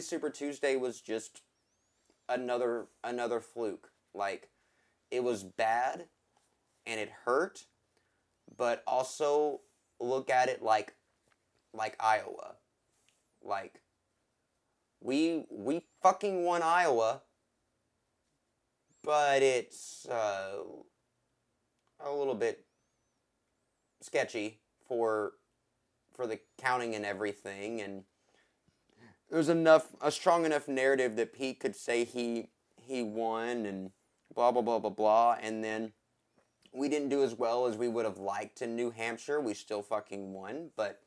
Super Tuesday was just another fluke. It was bad and it hurt, but also look at it like Iowa. We fucking won Iowa. But it's a little bit sketchy for the counting and everything, and there's a strong enough narrative that Pete could say he won and blah blah blah blah blah, and then we didn't do as well as we would have liked in New Hampshire. We still fucking won, but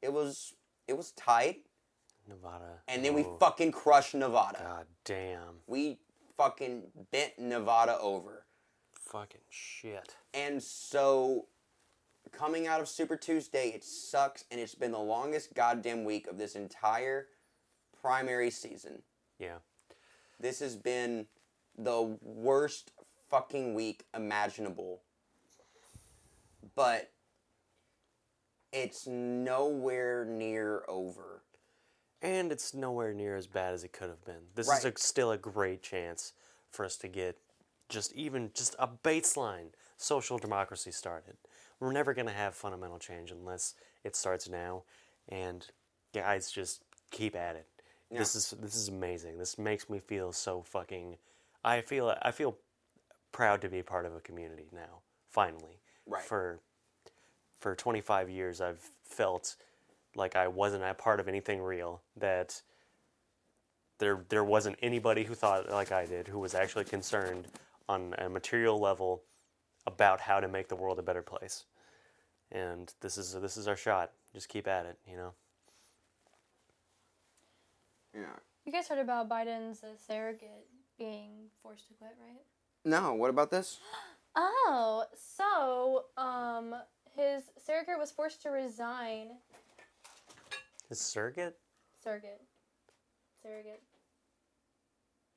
it was tight. Nevada, and then we fucking crushed Nevada. God damn. We fucking bent Nevada over. Fucking shit. And so coming out of Super Tuesday, it sucks, and it's been the longest goddamn week of this entire primary season. Yeah. This has been the worst fucking week imaginable. But it's nowhere near over. And it's nowhere near as bad as it could have been. This right. is still a great chance for us to get just a baseline social democracy started. We're never going to have fundamental change unless it starts now. And guys, just keep at it. Yeah. This is amazing. This makes me feel so fucking... I feel proud to be part of a community now, finally. Right. For 25 years, I've felt like I wasn't a part of anything real, that there wasn't anybody who thought like I did, who was actually concerned on a material level about how to make the world a better place. And this is our shot. Just keep at it, you know? Yeah. You guys heard about Biden's surrogate being forced to quit, right? No, what about this? Oh, so his surrogate was forced to resign. His surrogate? Surrogate.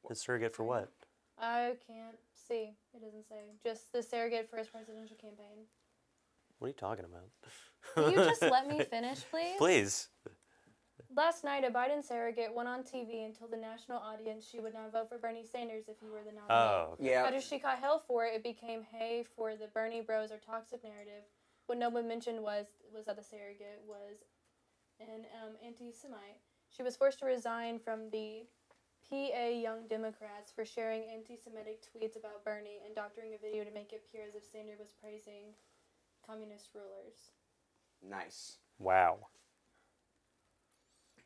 His surrogate for what? I can't see. It doesn't say. Just the surrogate for his presidential campaign. What are you talking about? Will you just let me finish, please? Please. Last night, a Biden surrogate went on TV and told the national audience she would not vote for Bernie Sanders if he were the nominee. Oh, okay. Yeah. After she caught hell for it, it became hay for the Bernie bros or toxic narrative. What no one mentioned was that the surrogate was an anti-Semite. She was forced to resign from the PA Young Democrats for sharing anti-Semitic tweets about Bernie and doctoring a video to make it appear as if Sanders was praising communist rulers. Nice. Wow.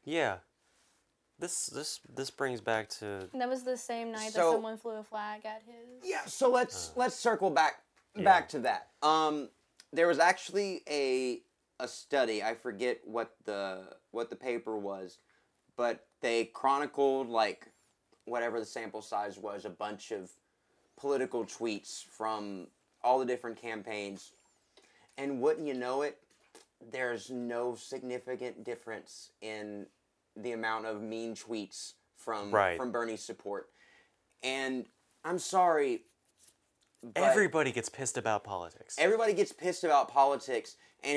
Yeah. This brings back to... That was the same night that someone flew a flag at his... Yeah, so let's circle back to that. There was actually a study, I forget what the paper was, but they chronicled, like, whatever the sample size was, a bunch of political tweets from all the different campaigns. And wouldn't you know it, there's no significant difference in the amount of mean tweets from Bernie's support. And I'm sorry, but everybody gets pissed about politics. And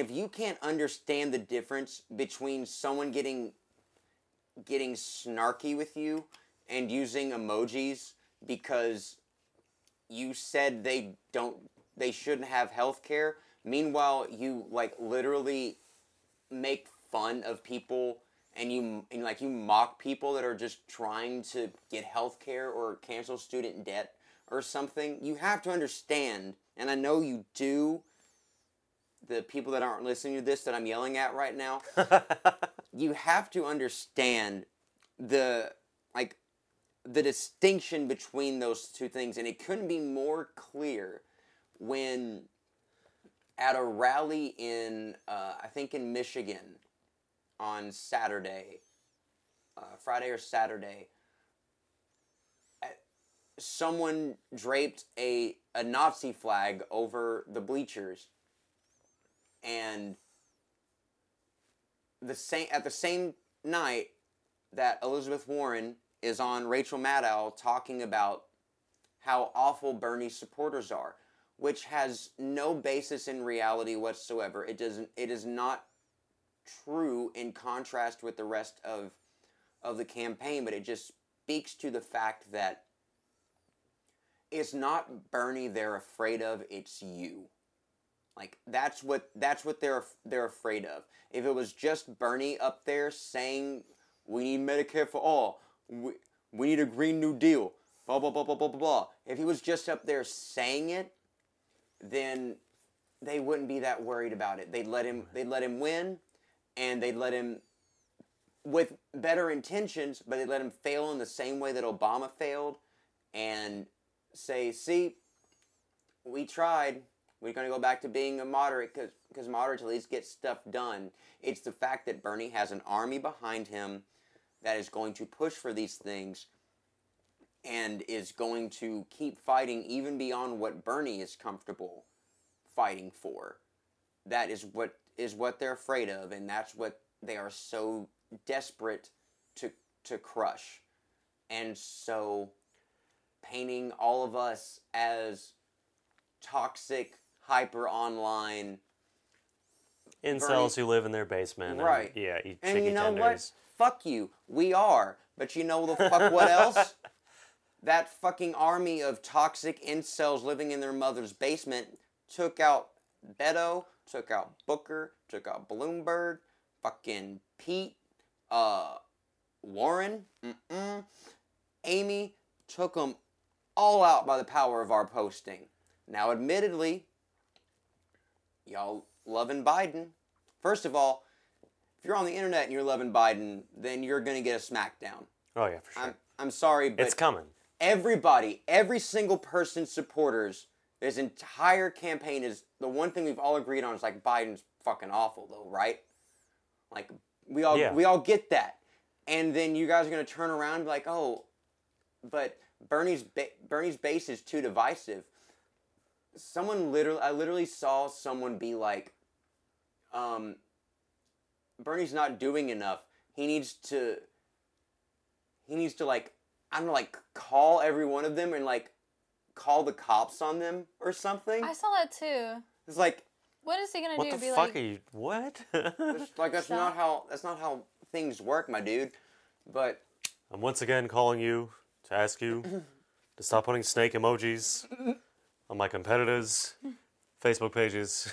if you can't understand the difference between someone getting snarky with you and using emojis because you said they shouldn't have health care, meanwhile you literally make fun of people and you mock people that are just trying to get health care or cancel student debt or something, you have to understand, and I know you do, the people that aren't listening to this that I'm yelling at right now, you have to understand the distinction between those two things, and it couldn't be more clear when at a rally in, I think in Michigan on Saturday, Friday or Saturday, someone draped a Nazi flag over the bleachers, and at the same night that Elizabeth Warren is on Rachel Maddow talking about how awful Bernie supporters are, which has no basis in reality whatsoever. It is not true in contrast with the rest of the campaign, but it just speaks to the fact that it's not Bernie they're afraid of, it's you. That's what they're afraid of. If it was just Bernie up there saying, we need Medicare for all, we need a Green New Deal, blah, blah, blah, blah, blah, blah. If he was just up there saying it, then they wouldn't be that worried about it. They'd let him win, and they'd let him with better intentions, but they'd let him fail in the same way that Obama failed and say, see, we tried. We're going to go back to being a moderate because moderates at least get stuff done. It's the fact that Bernie has an army behind him that is going to push for these things and is going to keep fighting even beyond what Bernie is comfortable fighting for. That is what they're afraid of, and that's what they are so desperate to crush. And so painting all of us as toxic, hyper online incels who live in their basement. Right. And, yeah, eat chicken tenders. And you know what? Fuck you. We are. But you know the fuck what else? That fucking army of toxic incels living in their mother's basement took out Beto, took out Booker, took out Bloomberg, fucking Pete, Warren, Amy, took them all out by the power of our posting. Now, admittedly, y'all loving Biden. First of all, if you're on the internet and you're loving Biden, then you're going to get a smackdown. Oh, yeah, for sure. I'm sorry, but... it's coming. Everybody, every single person's supporters, this entire campaign is... the one thing we've all agreed on is, like, Biden's fucking awful, though, right? Like, we all get that. And then you guys are going to turn around and be like, oh, but Bernie's base is too divisive. I literally saw someone be like, Bernie's not doing enough. He needs to like, I don't know, like, call every one of them and, like, call the cops on them or something. I saw that, too. It's like... what is he going to do? What the fuck like, are you... what? Like, that's not how things work, my dude. But... I'm once again calling you to ask you to stop putting snake emojis on my competitors' Facebook pages.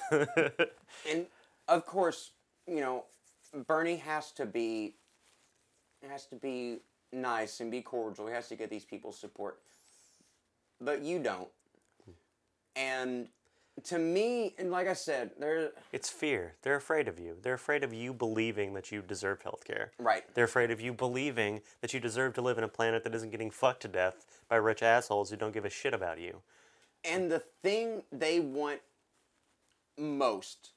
And, of course, you know, Bernie has to be nice and be cordial. He has to get these people's support. But you don't. And to me, and like I said, it's fear. They're afraid of you. They're afraid of you believing that you deserve healthcare. Right. They're afraid of you believing that you deserve to live in a planet that isn't getting fucked to death by rich assholes who don't give a shit about you. And the thing they want most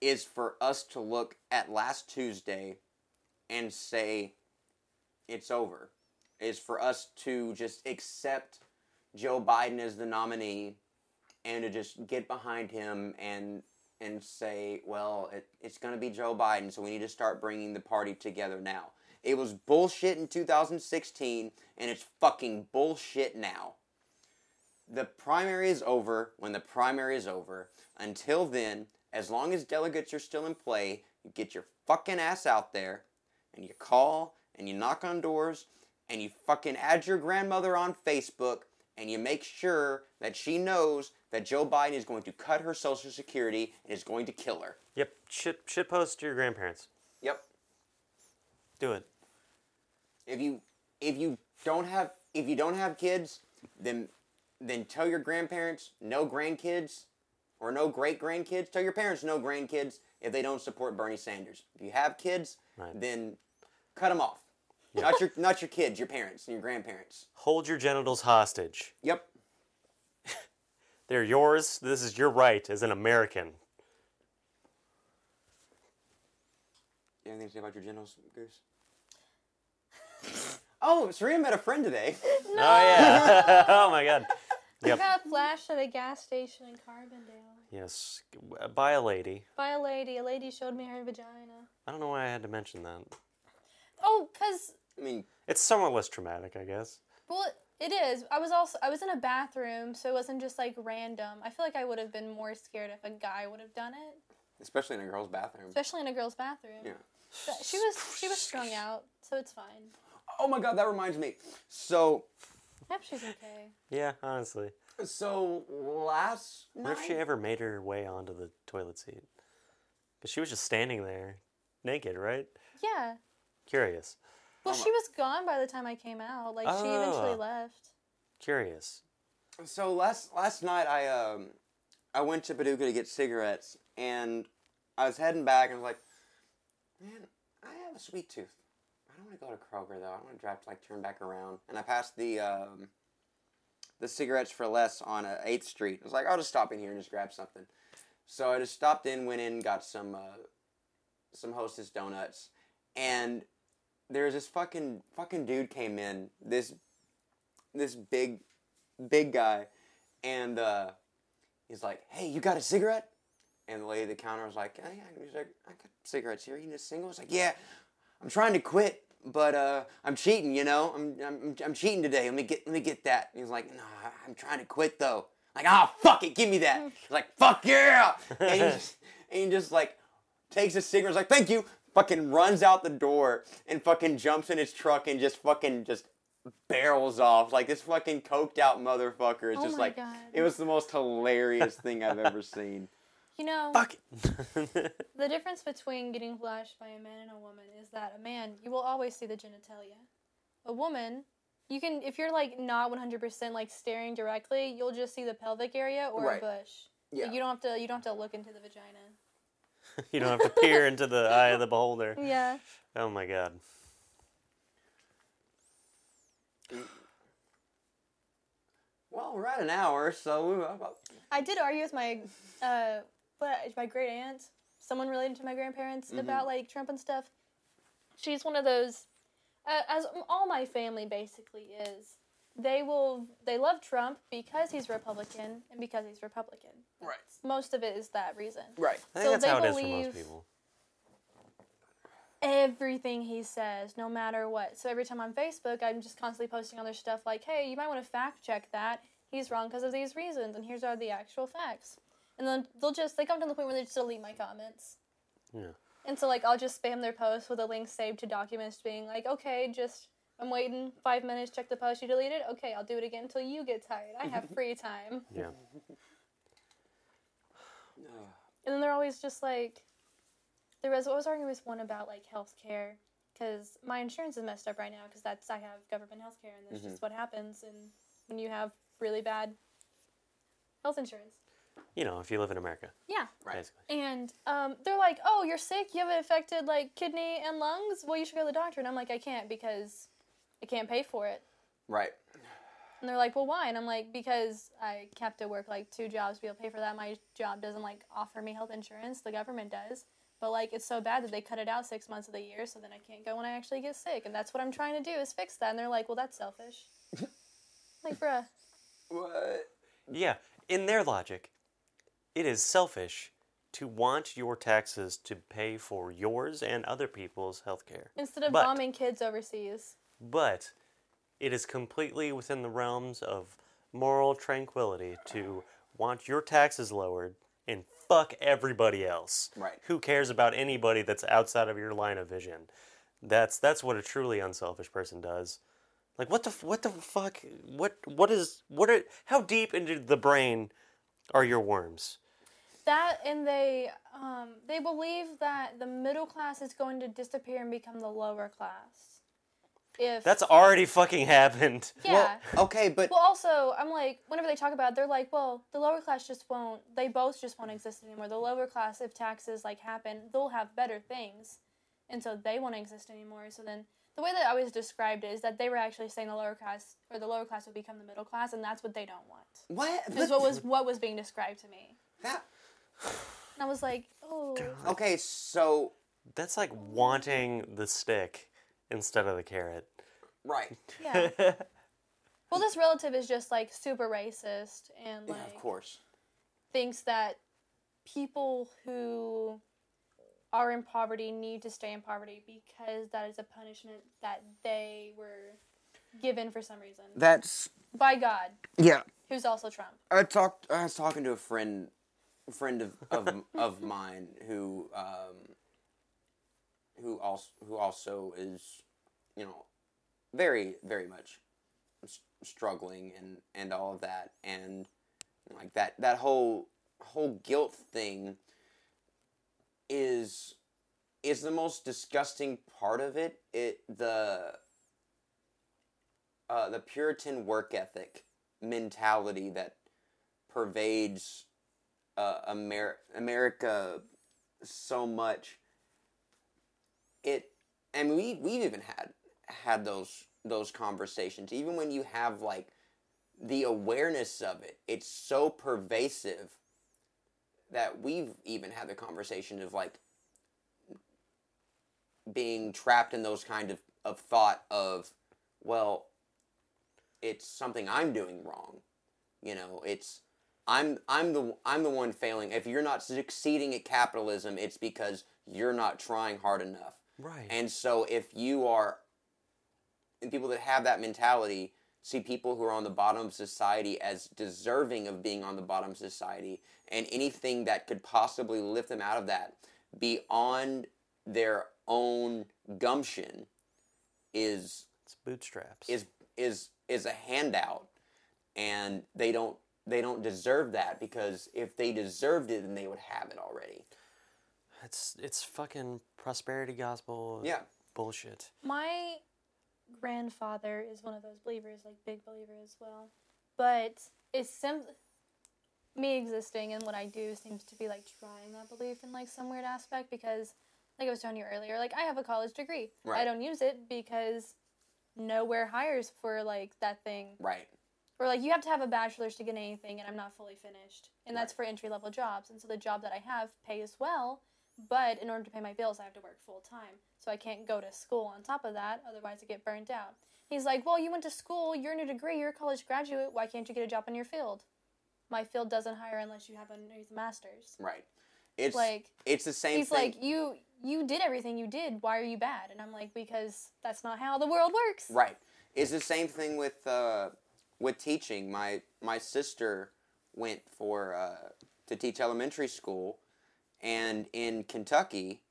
is for us to look at last Tuesday and say, it's over. Is for us to just accept Joe Biden as the nominee and to just get behind him and say, well, it's going to be Joe Biden, so we need to start bringing the party together now. It was bullshit in 2016, and it's fucking bullshit now. The primary is over when the primary is over. Until then, as long as delegates are still in play, you get your fucking ass out there, and you call... and you knock on doors, and you fucking add your grandmother on Facebook, and you make sure that she knows that Joe Biden is going to cut her Social Security and is going to kill her. Yep. Shitpost to your grandparents. Yep. Do it. If you don't have kids, then tell your grandparents no grandkids or no great-grandkids. Tell your parents no grandkids if they don't support Bernie Sanders. If you have kids, Then cut them off. Yeah. Not your kids, your parents and your grandparents. Hold your genitals hostage. Yep. They're yours. This is your right as an American. You have anything to say about your genitals, Goose? Oh, Serena met a friend today. No. Oh, yeah. Oh, my God. Yep. I got flashed at a gas station in Carbondale. Yes. By a lady. By a lady. A lady showed me her vagina. I don't know why I had to mention that. Oh, because... I mean, it's somewhat less traumatic, I guess. Well, it is. I was in a bathroom, so it wasn't just, like, random. I feel like I would have been more scared if a guy would have done it. Especially in a girl's bathroom. Yeah. But she was strung out, so it's fine. Oh, my God, that reminds me. So... I hope she's okay. Yeah, honestly. So, last night... I wonder if she ever made her way onto the toilet seat. Because she was just standing there, naked, right? Yeah. Curious. Well, she was gone by the time I came out. Like, she eventually left. Curious. So last night I went to Paducah to get cigarettes, and I was heading back, and I was like, man, I have a sweet tooth. I don't want to go to Kroger, though. I want to drive to, like, turn back around. And I passed the cigarettes for less on 8th Street. I was like, I'll just stop in here and just grab something. So I just stopped in, went in, got some Hostess donuts, and... there's this fucking dude came in, this big guy, and he's like, hey, you got a cigarette? And the lady at the counter was like, hey, he's like, I got cigarettes here. Are you just single? I was like, yeah, I'm trying to quit, but I'm cheating, you know. I'm cheating today. Let me get that. And he's like, no, I'm trying to quit though. Like, ah, oh, fuck it, give me that. He's like, fuck yeah. And he just like takes a cigarette. He's like, thank you. Fucking runs out the door and fucking jumps in his truck and just fucking just barrels off. Like, this fucking coked out motherfucker is just like, God. It was the most hilarious thing I've ever seen. You know, fuck it. The difference between getting flashed by a man and a woman is that a man, you will always see the genitalia. A woman, you can, if you're like not 100% like staring directly, you'll just see the pelvic area or a bush. Yeah. Like, you don't have to look into the vagina. You don't have to peer into the eye of the beholder. Yeah. Oh my God. Well, we're at an hour, so I did argue with my my great aunt, someone related to my grandparents, mm-hmm. about like Trump and stuff. She's one of those, as all my family basically is. They love Trump because he's Republican and because he's Republican. Right. Most of it is that reason. Right. I think so that's how it is for most people. Everything he says, no matter what. So every time on Facebook, I'm just constantly posting other stuff like, hey, you might want to fact check that. He's wrong because of these reasons, and here's are the actual facts. And then they come to the point where they just delete my comments. Yeah. And so, like, I'll just spam their posts with a link saved to documents being like, okay, just... I'm waiting 5 minutes, check the post, you delete it? Okay, I'll do it again until you get tired. I have free time. Yeah. And then they're always just like, I was arguing with one about, like, health care, because my insurance is messed up right now, because I have government health care, and that's just what happens and when you have really bad health insurance. You know, if you live in America. Yeah. Right. Basically. And they're like, oh, you're sick? You have affected, like, kidney and lungs? Well, you should go to the doctor. And I'm like, I can't because... I can't pay for it. Right. And they're like, well, why? And I'm like, because I have to work, like, 2 jobs to be able to pay for that. My job doesn't, like, offer me health insurance. The government does. But, like, it's so bad that they cut it out 6 months of the year, so then I can't go when I actually get sick. And that's what I'm trying to do is fix that. And they're like, well, that's selfish. Like, bruh. What? Yeah. In their logic, it is selfish to want your taxes to pay for yours and other people's health care. Instead of bombing kids overseas. But it is completely within the realms of moral tranquility to want your taxes lowered and fuck everybody else. Right. Who cares about anybody that's outside of your line of vision? That's what a truly unselfish person does. Like, what the fuck? How deep into the brain are your worms? That, and they believe that the middle class is going to disappear and become the lower class. That's already fucking happened. Yeah. Well, okay, but... Well, also, I'm like, whenever they talk about it, they're like, well, the lower class just won't... They both just won't exist anymore. The lower class, if taxes, like, happen, they'll have better things. And so they won't exist anymore. So then... The way that I always described it is that they were actually saying the lower class would become the middle class, and that's what they don't want. What? That's what was being described to me. That... And I was like, oh... God. Okay, so... That's like wanting the stick... Instead of the carrot. Right. Yeah. Well, this relative is just, like, super racist and, like... Yeah, of course. Thinks that people who are in poverty need to stay in poverty because that is a punishment that they were given for some reason. That's... By God. Yeah. Who's also Trump. I was talking to a friend of mine who also is, you know, very, very much struggling and all of that, and like that whole guilt thing is the most disgusting part of it. The Puritan work ethic mentality that pervades America so much. And we've even had those conversations. Even when you have, like, the awareness of it, it's so pervasive that we've even had the conversation of, like, being trapped in those kind of thought of, well, it's something I'm doing wrong. You know, it's I'm the one failing. If you're not succeeding at capitalism, it's because you're not trying hard enough. Right. And so if you are, and people that have that mentality see people who are on the bottom of society as deserving of being on the bottom of society, and anything that could possibly lift them out of that beyond their own gumption is it's bootstraps. Is a handout, and they don't deserve that, because if they deserved it, then they would have it already. It's fucking prosperity gospel bullshit. My grandfather is one of those believers, like big believer as well. But it's me existing and what I do seems to be like trying that belief in like some weird aspect, because like I was telling you earlier, like I have a college degree. Right. I don't use it because nowhere hires for like that thing. Right. Or like you have to have a bachelor's to get anything, and I'm not fully finished. And that's for entry-level jobs. And so the job that I have pays well, but in order to pay my bills, I have to work full-time. So I can't go to school on top of that, otherwise I get burnt out. He's like, well, you went to school, you're in a degree, you're a college graduate, why can't you get a job in your field? My field doesn't hire unless you have a master's. Right. It's like it's the same thing. He's like, you did everything you did, why are you bad? And I'm like, because that's not how the world works. Right. It's the same thing with teaching. My sister went to teach elementary school, and in Kentucky,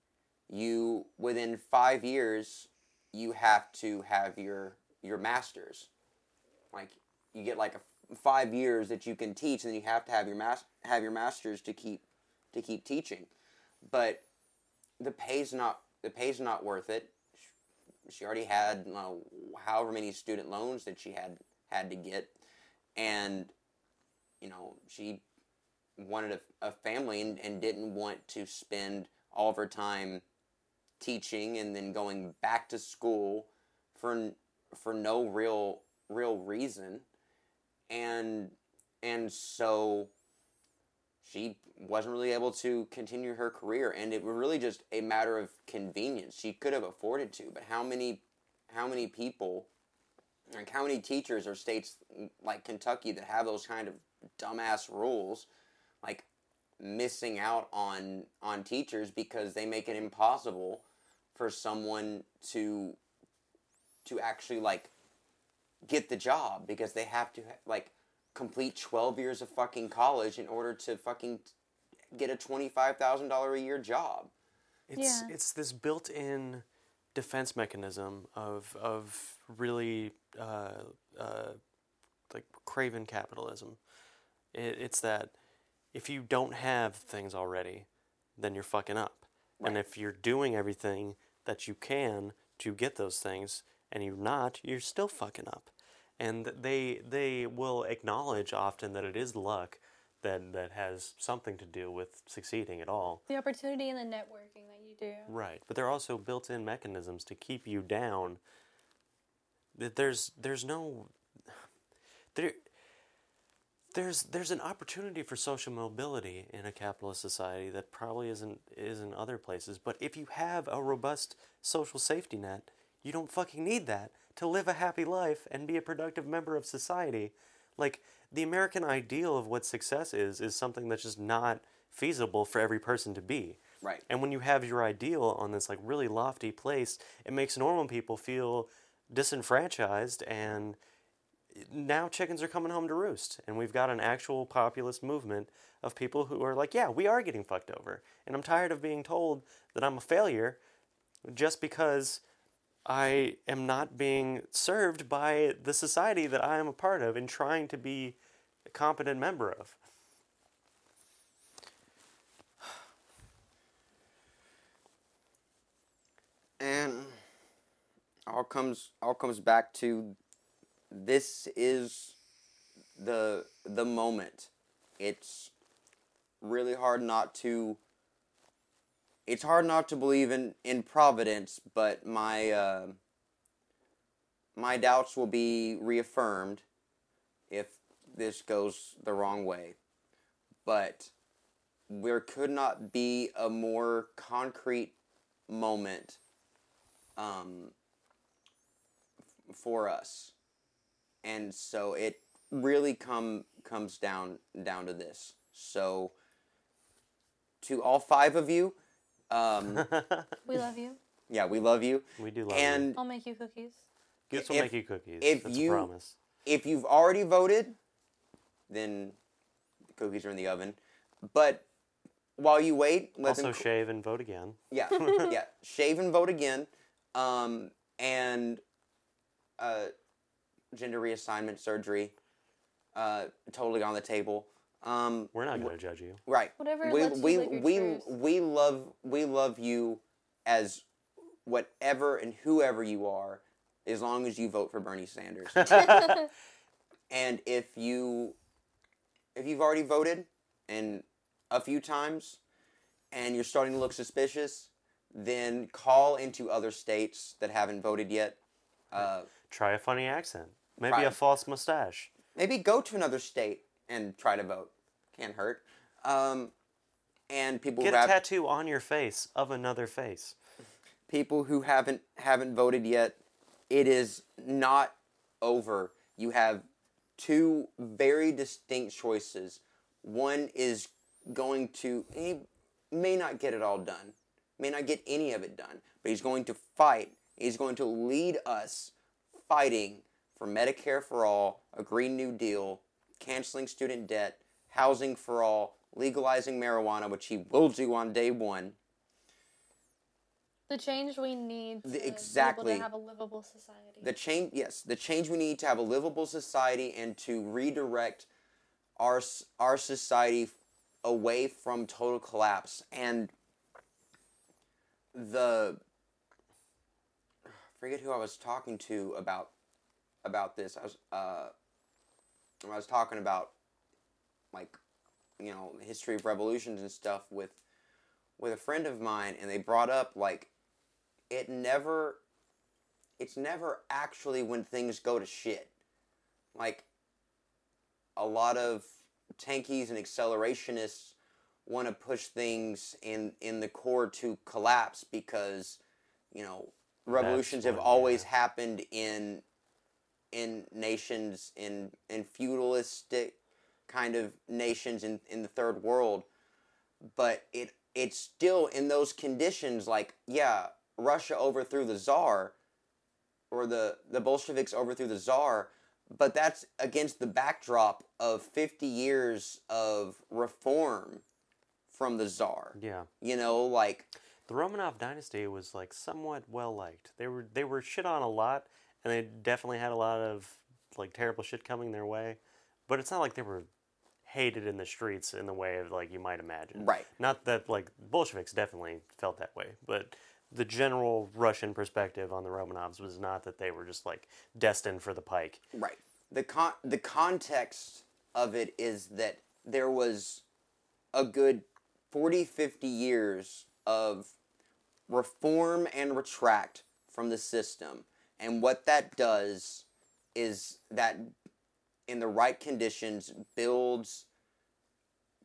you within 5 years you have to have your master's. Like you get like 5 years that you can teach, and then you have to have your master's to keep teaching. But the pay's not worth it. She already had however many student loans that she had to get, and she wanted a family and didn't want to spend all of her time teaching and then going back to school for no real reason, and so she wasn't really able to continue her career, and it was really just a matter of convenience. She could have afforded to, but how many people, like how many teachers or states like Kentucky that have those kind of dumbass rules, like missing out on teachers because they make it impossible for someone to actually like get the job, because they have to like complete 12 years of fucking college in order to fucking get a $25,000 a year job. It's this built-in defense mechanism of really like craven capitalism. It's that if you don't have things already, then you're fucking up. Right. And if you're doing everything that you can to get those things, and you're not, you're still fucking up. And they will acknowledge often that it is luck that has something to do with succeeding at all. The opportunity and the networking that you do. Right. But there are also built-in mechanisms to keep you down. There's an opportunity for social mobility in a capitalist society that probably isn't in other places. But if you have a robust social safety net, you don't fucking need that to live a happy life and be a productive member of society. Like, the American ideal of what success is something that's just not feasible for every person to be. Right. And when you have your ideal on this, like, really lofty place, it makes normal people feel disenfranchised, and now chickens are coming home to roost, and we've got an actual populist movement of people who are like, yeah, we are getting fucked over, and I'm tired of being told that I'm a failure just because I am not being served by the society that I am a part of and trying to be a competent member of. And all comes back to, this is the moment. It's really hard not to. It's hard not to believe in providence, but my doubts will be reaffirmed if this goes the wrong way. But there could not be a more concrete moment for us. And so it really come comes down to this. So, to all five of you, we love you. Yeah, we love you. We do love you. And I'll make you cookies. Gets will make you cookies. That's a promise. If you've already voted, then the cookies are in the oven. But while you wait, also shave and vote again. Yeah, yeah, shave and vote again, and gender reassignment surgery, totally on the table. We're not going to judge you, right? Whatever. We love you as whatever and whoever you are, as long as you vote for Bernie Sanders. And if you've already voted and a few times, and you're starting to look suspicious, then call into other states that haven't voted yet. Try a funny accent. Maybe a false mustache. Maybe go to another state and try to vote. Can't hurt. And people get a tattoo on your face of another face. People who haven't voted yet, it is not over. You have two very distinct choices. One is he may not get it all done, may not get any of it done, but he's going to fight. He's going to lead us fighting for Medicare for all, a Green New Deal, canceling student debt, housing for all, legalizing marijuana, which he will do on day one. The change we need to be able to have a livable society. The change we need to have a livable society and to redirect our society away from total collapse. And I forget who I was talking to about this. I was talking about, like, you know, the history of revolutions and stuff with a friend of mine, and they brought up, like, it's never actually when things go to shit. Like, a lot of tankies and accelerationists want to push things in the core to collapse because, you know, revolutions have always happened in nations, in feudalistic kind of nations in the third world. But it's still in those conditions, like, yeah, Russia overthrew the Tsar, or the Bolsheviks overthrew the Tsar, but that's against the backdrop of 50 years of reform from the Tsar. Yeah. You know, like, the Romanov dynasty was, like, somewhat well-liked. They were shit on a lot, and they definitely had a lot of, like, terrible shit coming their way. But it's not like they were hated in the streets in the way of, like, you might imagine. Right. Not that, like, Bolsheviks definitely felt that way, but the general Russian perspective on the Romanovs was not that they were just, like, destined for the pike. Right. The context of it is that there was a good 40, 50 years of reform and retract from the system. And what that does is that, in the right conditions, builds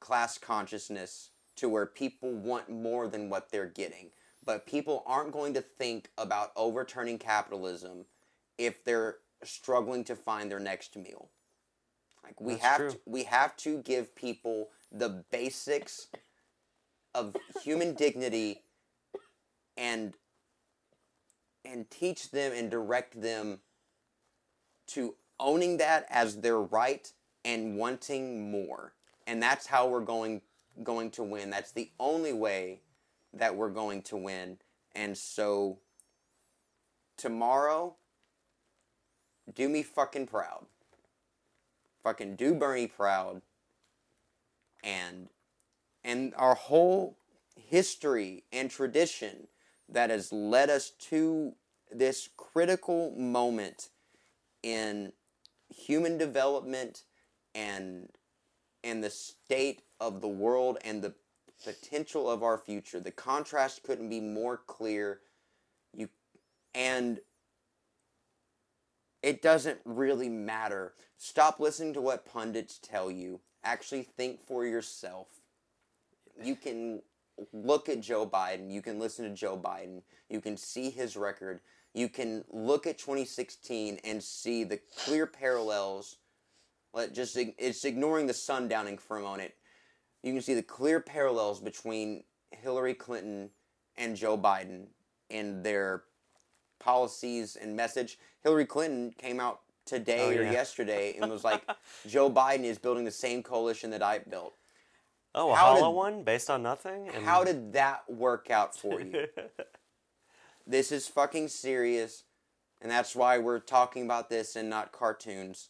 class consciousness to where people want more than what they're getting. But people aren't going to think about overturning capitalism if they're struggling to find their next meal. Like, we have to give people the basics of human dignity and teach them and direct them to owning that as their right and wanting more. And that's how we're going to win. That's the only way that we're going to win. And so, tomorrow, do me fucking proud. Fucking do Bernie proud. And our whole history and tradition that has led us to this critical moment in human development and the state of the world and the potential of our future. The contrast couldn't be more clear. And it doesn't really matter. Stop listening to what pundits tell you. Actually think for yourself. You can look at Joe Biden. You can listen to Joe Biden. You can see his record. You can look at 2016 and see the clear parallels It's ignoring the sundowning for a moment. You can see the clear parallels between Hillary Clinton and Joe Biden and their policies and message. Hillary Clinton came out today or yesterday and was like, Joe Biden is building the same coalition that I built. Oh, a hollow one based on nothing? And how did that work out for you? This is fucking serious, and that's why we're talking about this and not cartoons.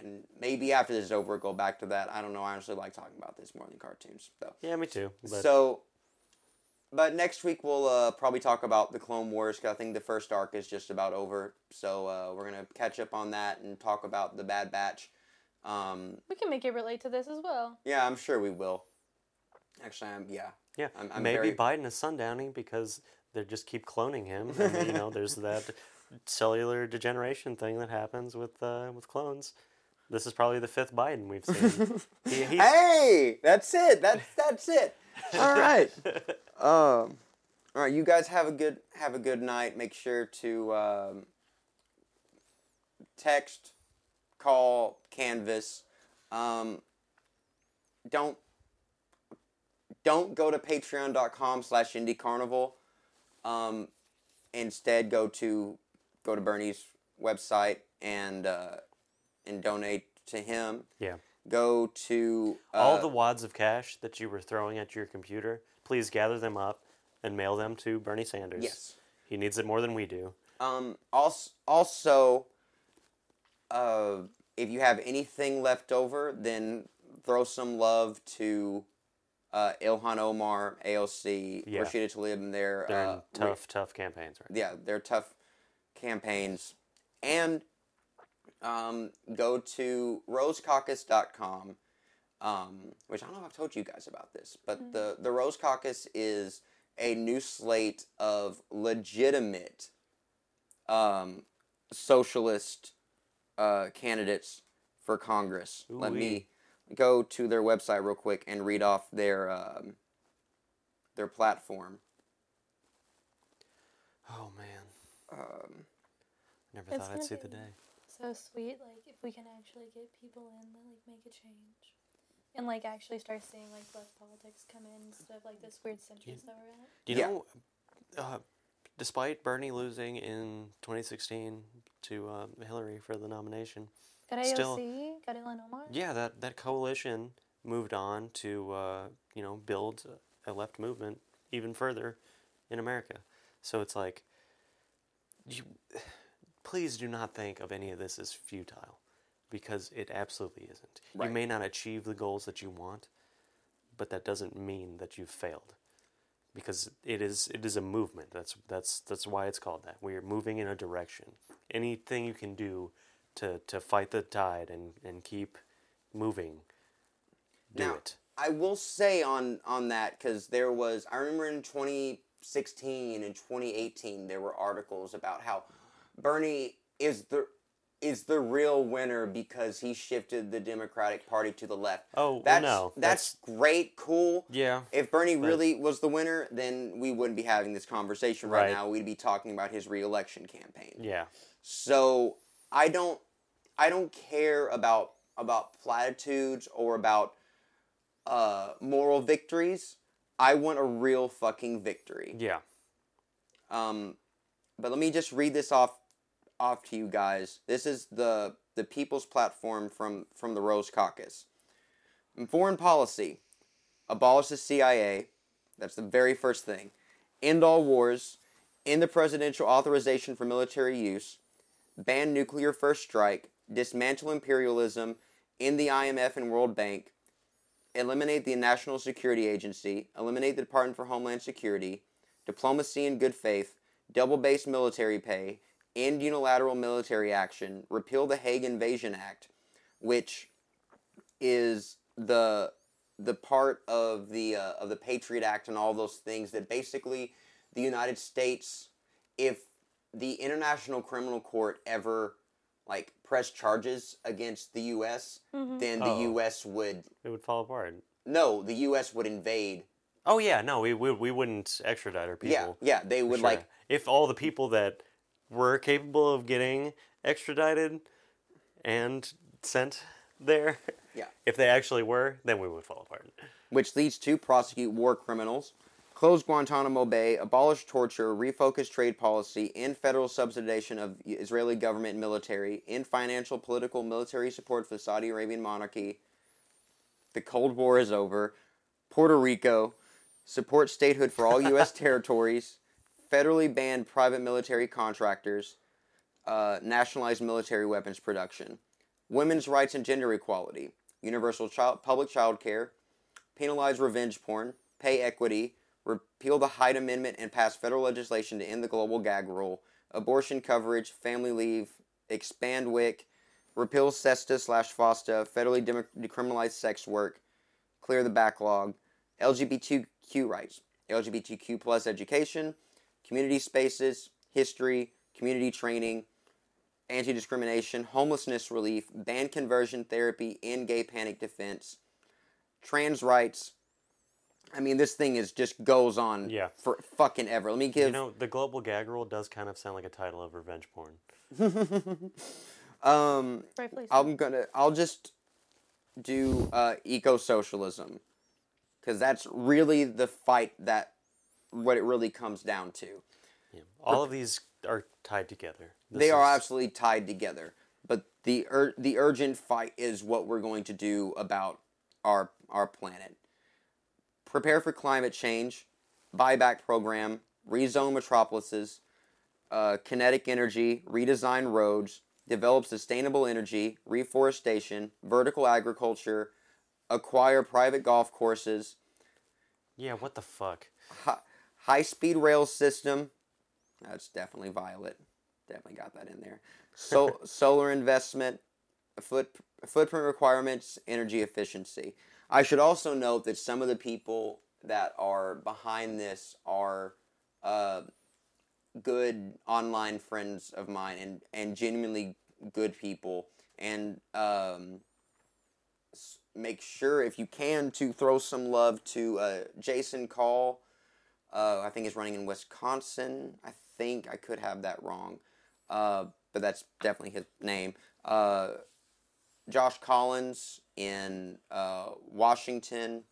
And maybe after this is over, we'll go back to that. I don't know. I honestly like talking about this more than cartoons. So. Yeah, me too. But... But next week we'll probably talk about the Clone Wars, because I think the first arc is just about over. So we're going to catch up on that and talk about the Bad Batch. We can make it relate to this as well. Yeah, I'm sure we will. Actually, yeah. I'm maybe Biden is sundowning because they just keep cloning him. And, there's that cellular degeneration thing that happens with clones. This is probably the fifth Biden we've seen. Hey, that's it. That's it. All right. All right. You guys have a good night. Make sure to text. Call Canvas. Don't go to patreon.com/indiecarnival. Instead, go to Bernie's website and donate to him. Yeah. Go to all the wads of cash that you were throwing at your computer. Please gather them up and mail them to Bernie Sanders. Yes. He needs it more than we do. Also. If you have anything left over, then throw some love to Ilhan Omar, AOC, Rashida Tlaib, and they're tough campaigns, right? Yeah, they're tough campaigns. And go to rosecaucus.com, which I don't know if I've told you guys about this, but the Rose Caucus is a new slate of legitimate socialist candidates for Congress. Ooh-wee. Let me go to their website real quick and read off their platform. Oh man, never thought I'd see the day. So sweet, like if we can actually get people in, like make a change, and like actually start seeing like left politics come in instead of like this weird centrist that we're at. Despite Bernie losing in 2016 to Hillary for the nomination, got AOC, got Ilhan Omar. Yeah, that coalition moved on to build a left movement even further in America. So it's like, please do not think of any of this as futile, because it absolutely isn't. Right. You may not achieve the goals that you want, but that doesn't mean that you've failed. Because it is a movement. That's why it's called that. We are moving in a direction. Anything you can do to fight the tide and keep moving, do it. I will say on that, because I remember in 2016 and 2018 there were articles about how Bernie is the real winner because he shifted the Democratic Party to the left. Oh, no. That's great, cool. Yeah. If Bernie really was the winner, then we wouldn't be having this conversation right now. We'd be talking about his re-election campaign. Yeah. So, I don't care about platitudes or about moral victories. I want a real fucking victory. Yeah. But let me just read this off to you guys. This is the People's Platform from the Rose Caucus. In foreign policy, abolish the CIA. That's the very first thing. End all wars. End the presidential authorization for military use. Ban nuclear first strike. Dismantle imperialism. End the IMF and World Bank. Eliminate the National Security Agency. Eliminate the Department for Homeland Security. Diplomacy and good faith. Double base military pay. End unilateral military action, repeal the Hague Invasion Act, which is the part of the Patriot Act and all those things that basically the United States, if the International Criminal Court ever pressed charges against the U.S., then the U.S. would fall apart. No, the U.S. would invade. Oh yeah, no, we wouldn't extradite our people. Yeah, they would if all the people that were capable of getting extradited and sent there. Yeah. If they actually were, then we would fall apart. Which leads to prosecute war criminals, close Guantanamo Bay, abolish torture, refocus trade policy, end federal subsidization of Israeli government and military, end financial, political, military support for the Saudi Arabian monarchy. The Cold War is over. Puerto Rico, support statehood for all U.S. territories, federally ban private military contractors, nationalize military weapons production, women's rights and gender equality, universal public child care, penalize revenge porn, pay equity, repeal the Hyde Amendment and pass federal legislation to end the global gag rule, abortion coverage, family leave, expand WIC, repeal SESTA/FOSTA, federally decriminalize sex work, clear the backlog, LGBTQ rights, LGBTQ plus education, community spaces, history, community training, anti-discrimination, homelessness relief, ban conversion therapy, end gay panic defense, trans rights. I mean, this thing is just goes on for fucking ever. Let me give... You know, the global gag rule does kind of sound like a title of revenge porn. Rightfully so. I'll just do eco-socialism, because that's really the fight that what it really comes down to. Yeah. All of these are tied together. They are absolutely tied together. But the urgent fight is what we're going to do about our planet. Prepare for climate change, buyback program, rezone metropolises, kinetic energy, redesign roads, develop sustainable energy, reforestation, vertical agriculture, acquire private golf courses. Yeah, what the fuck? High-speed rail system. That's definitely Violet. Definitely got that in there. Solar investment, footprint requirements, energy efficiency. I should also note that some of the people that are behind this are... good online friends of mine and genuinely good people, and make sure if you can to throw some love to Jason Call. I think he's running in Wisconsin. I think I could have that wrong, but that's definitely his name. Josh Collins in Washington,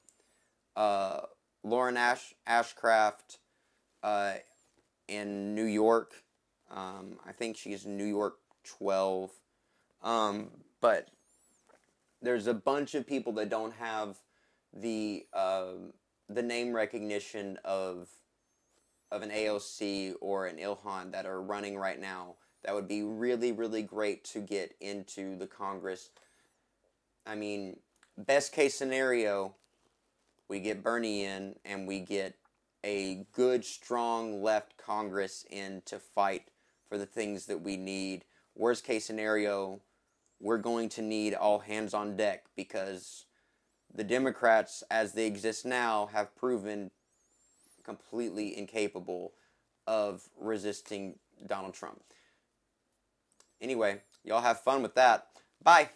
Lauren Ashcraft in New York. I think she's New York 12. But there's a bunch of people that don't have the name recognition of an AOC or an Ilhan that are running right now. That would be really, really great to get into the Congress. I mean, best case scenario, we get Bernie in and we get a good, strong left Congress in to fight for the things that we need. Worst case scenario, we're going to need all hands on deck, because the Democrats, as they exist now, have proven completely incapable of resisting Donald Trump. Anyway, y'all have fun with that. Bye!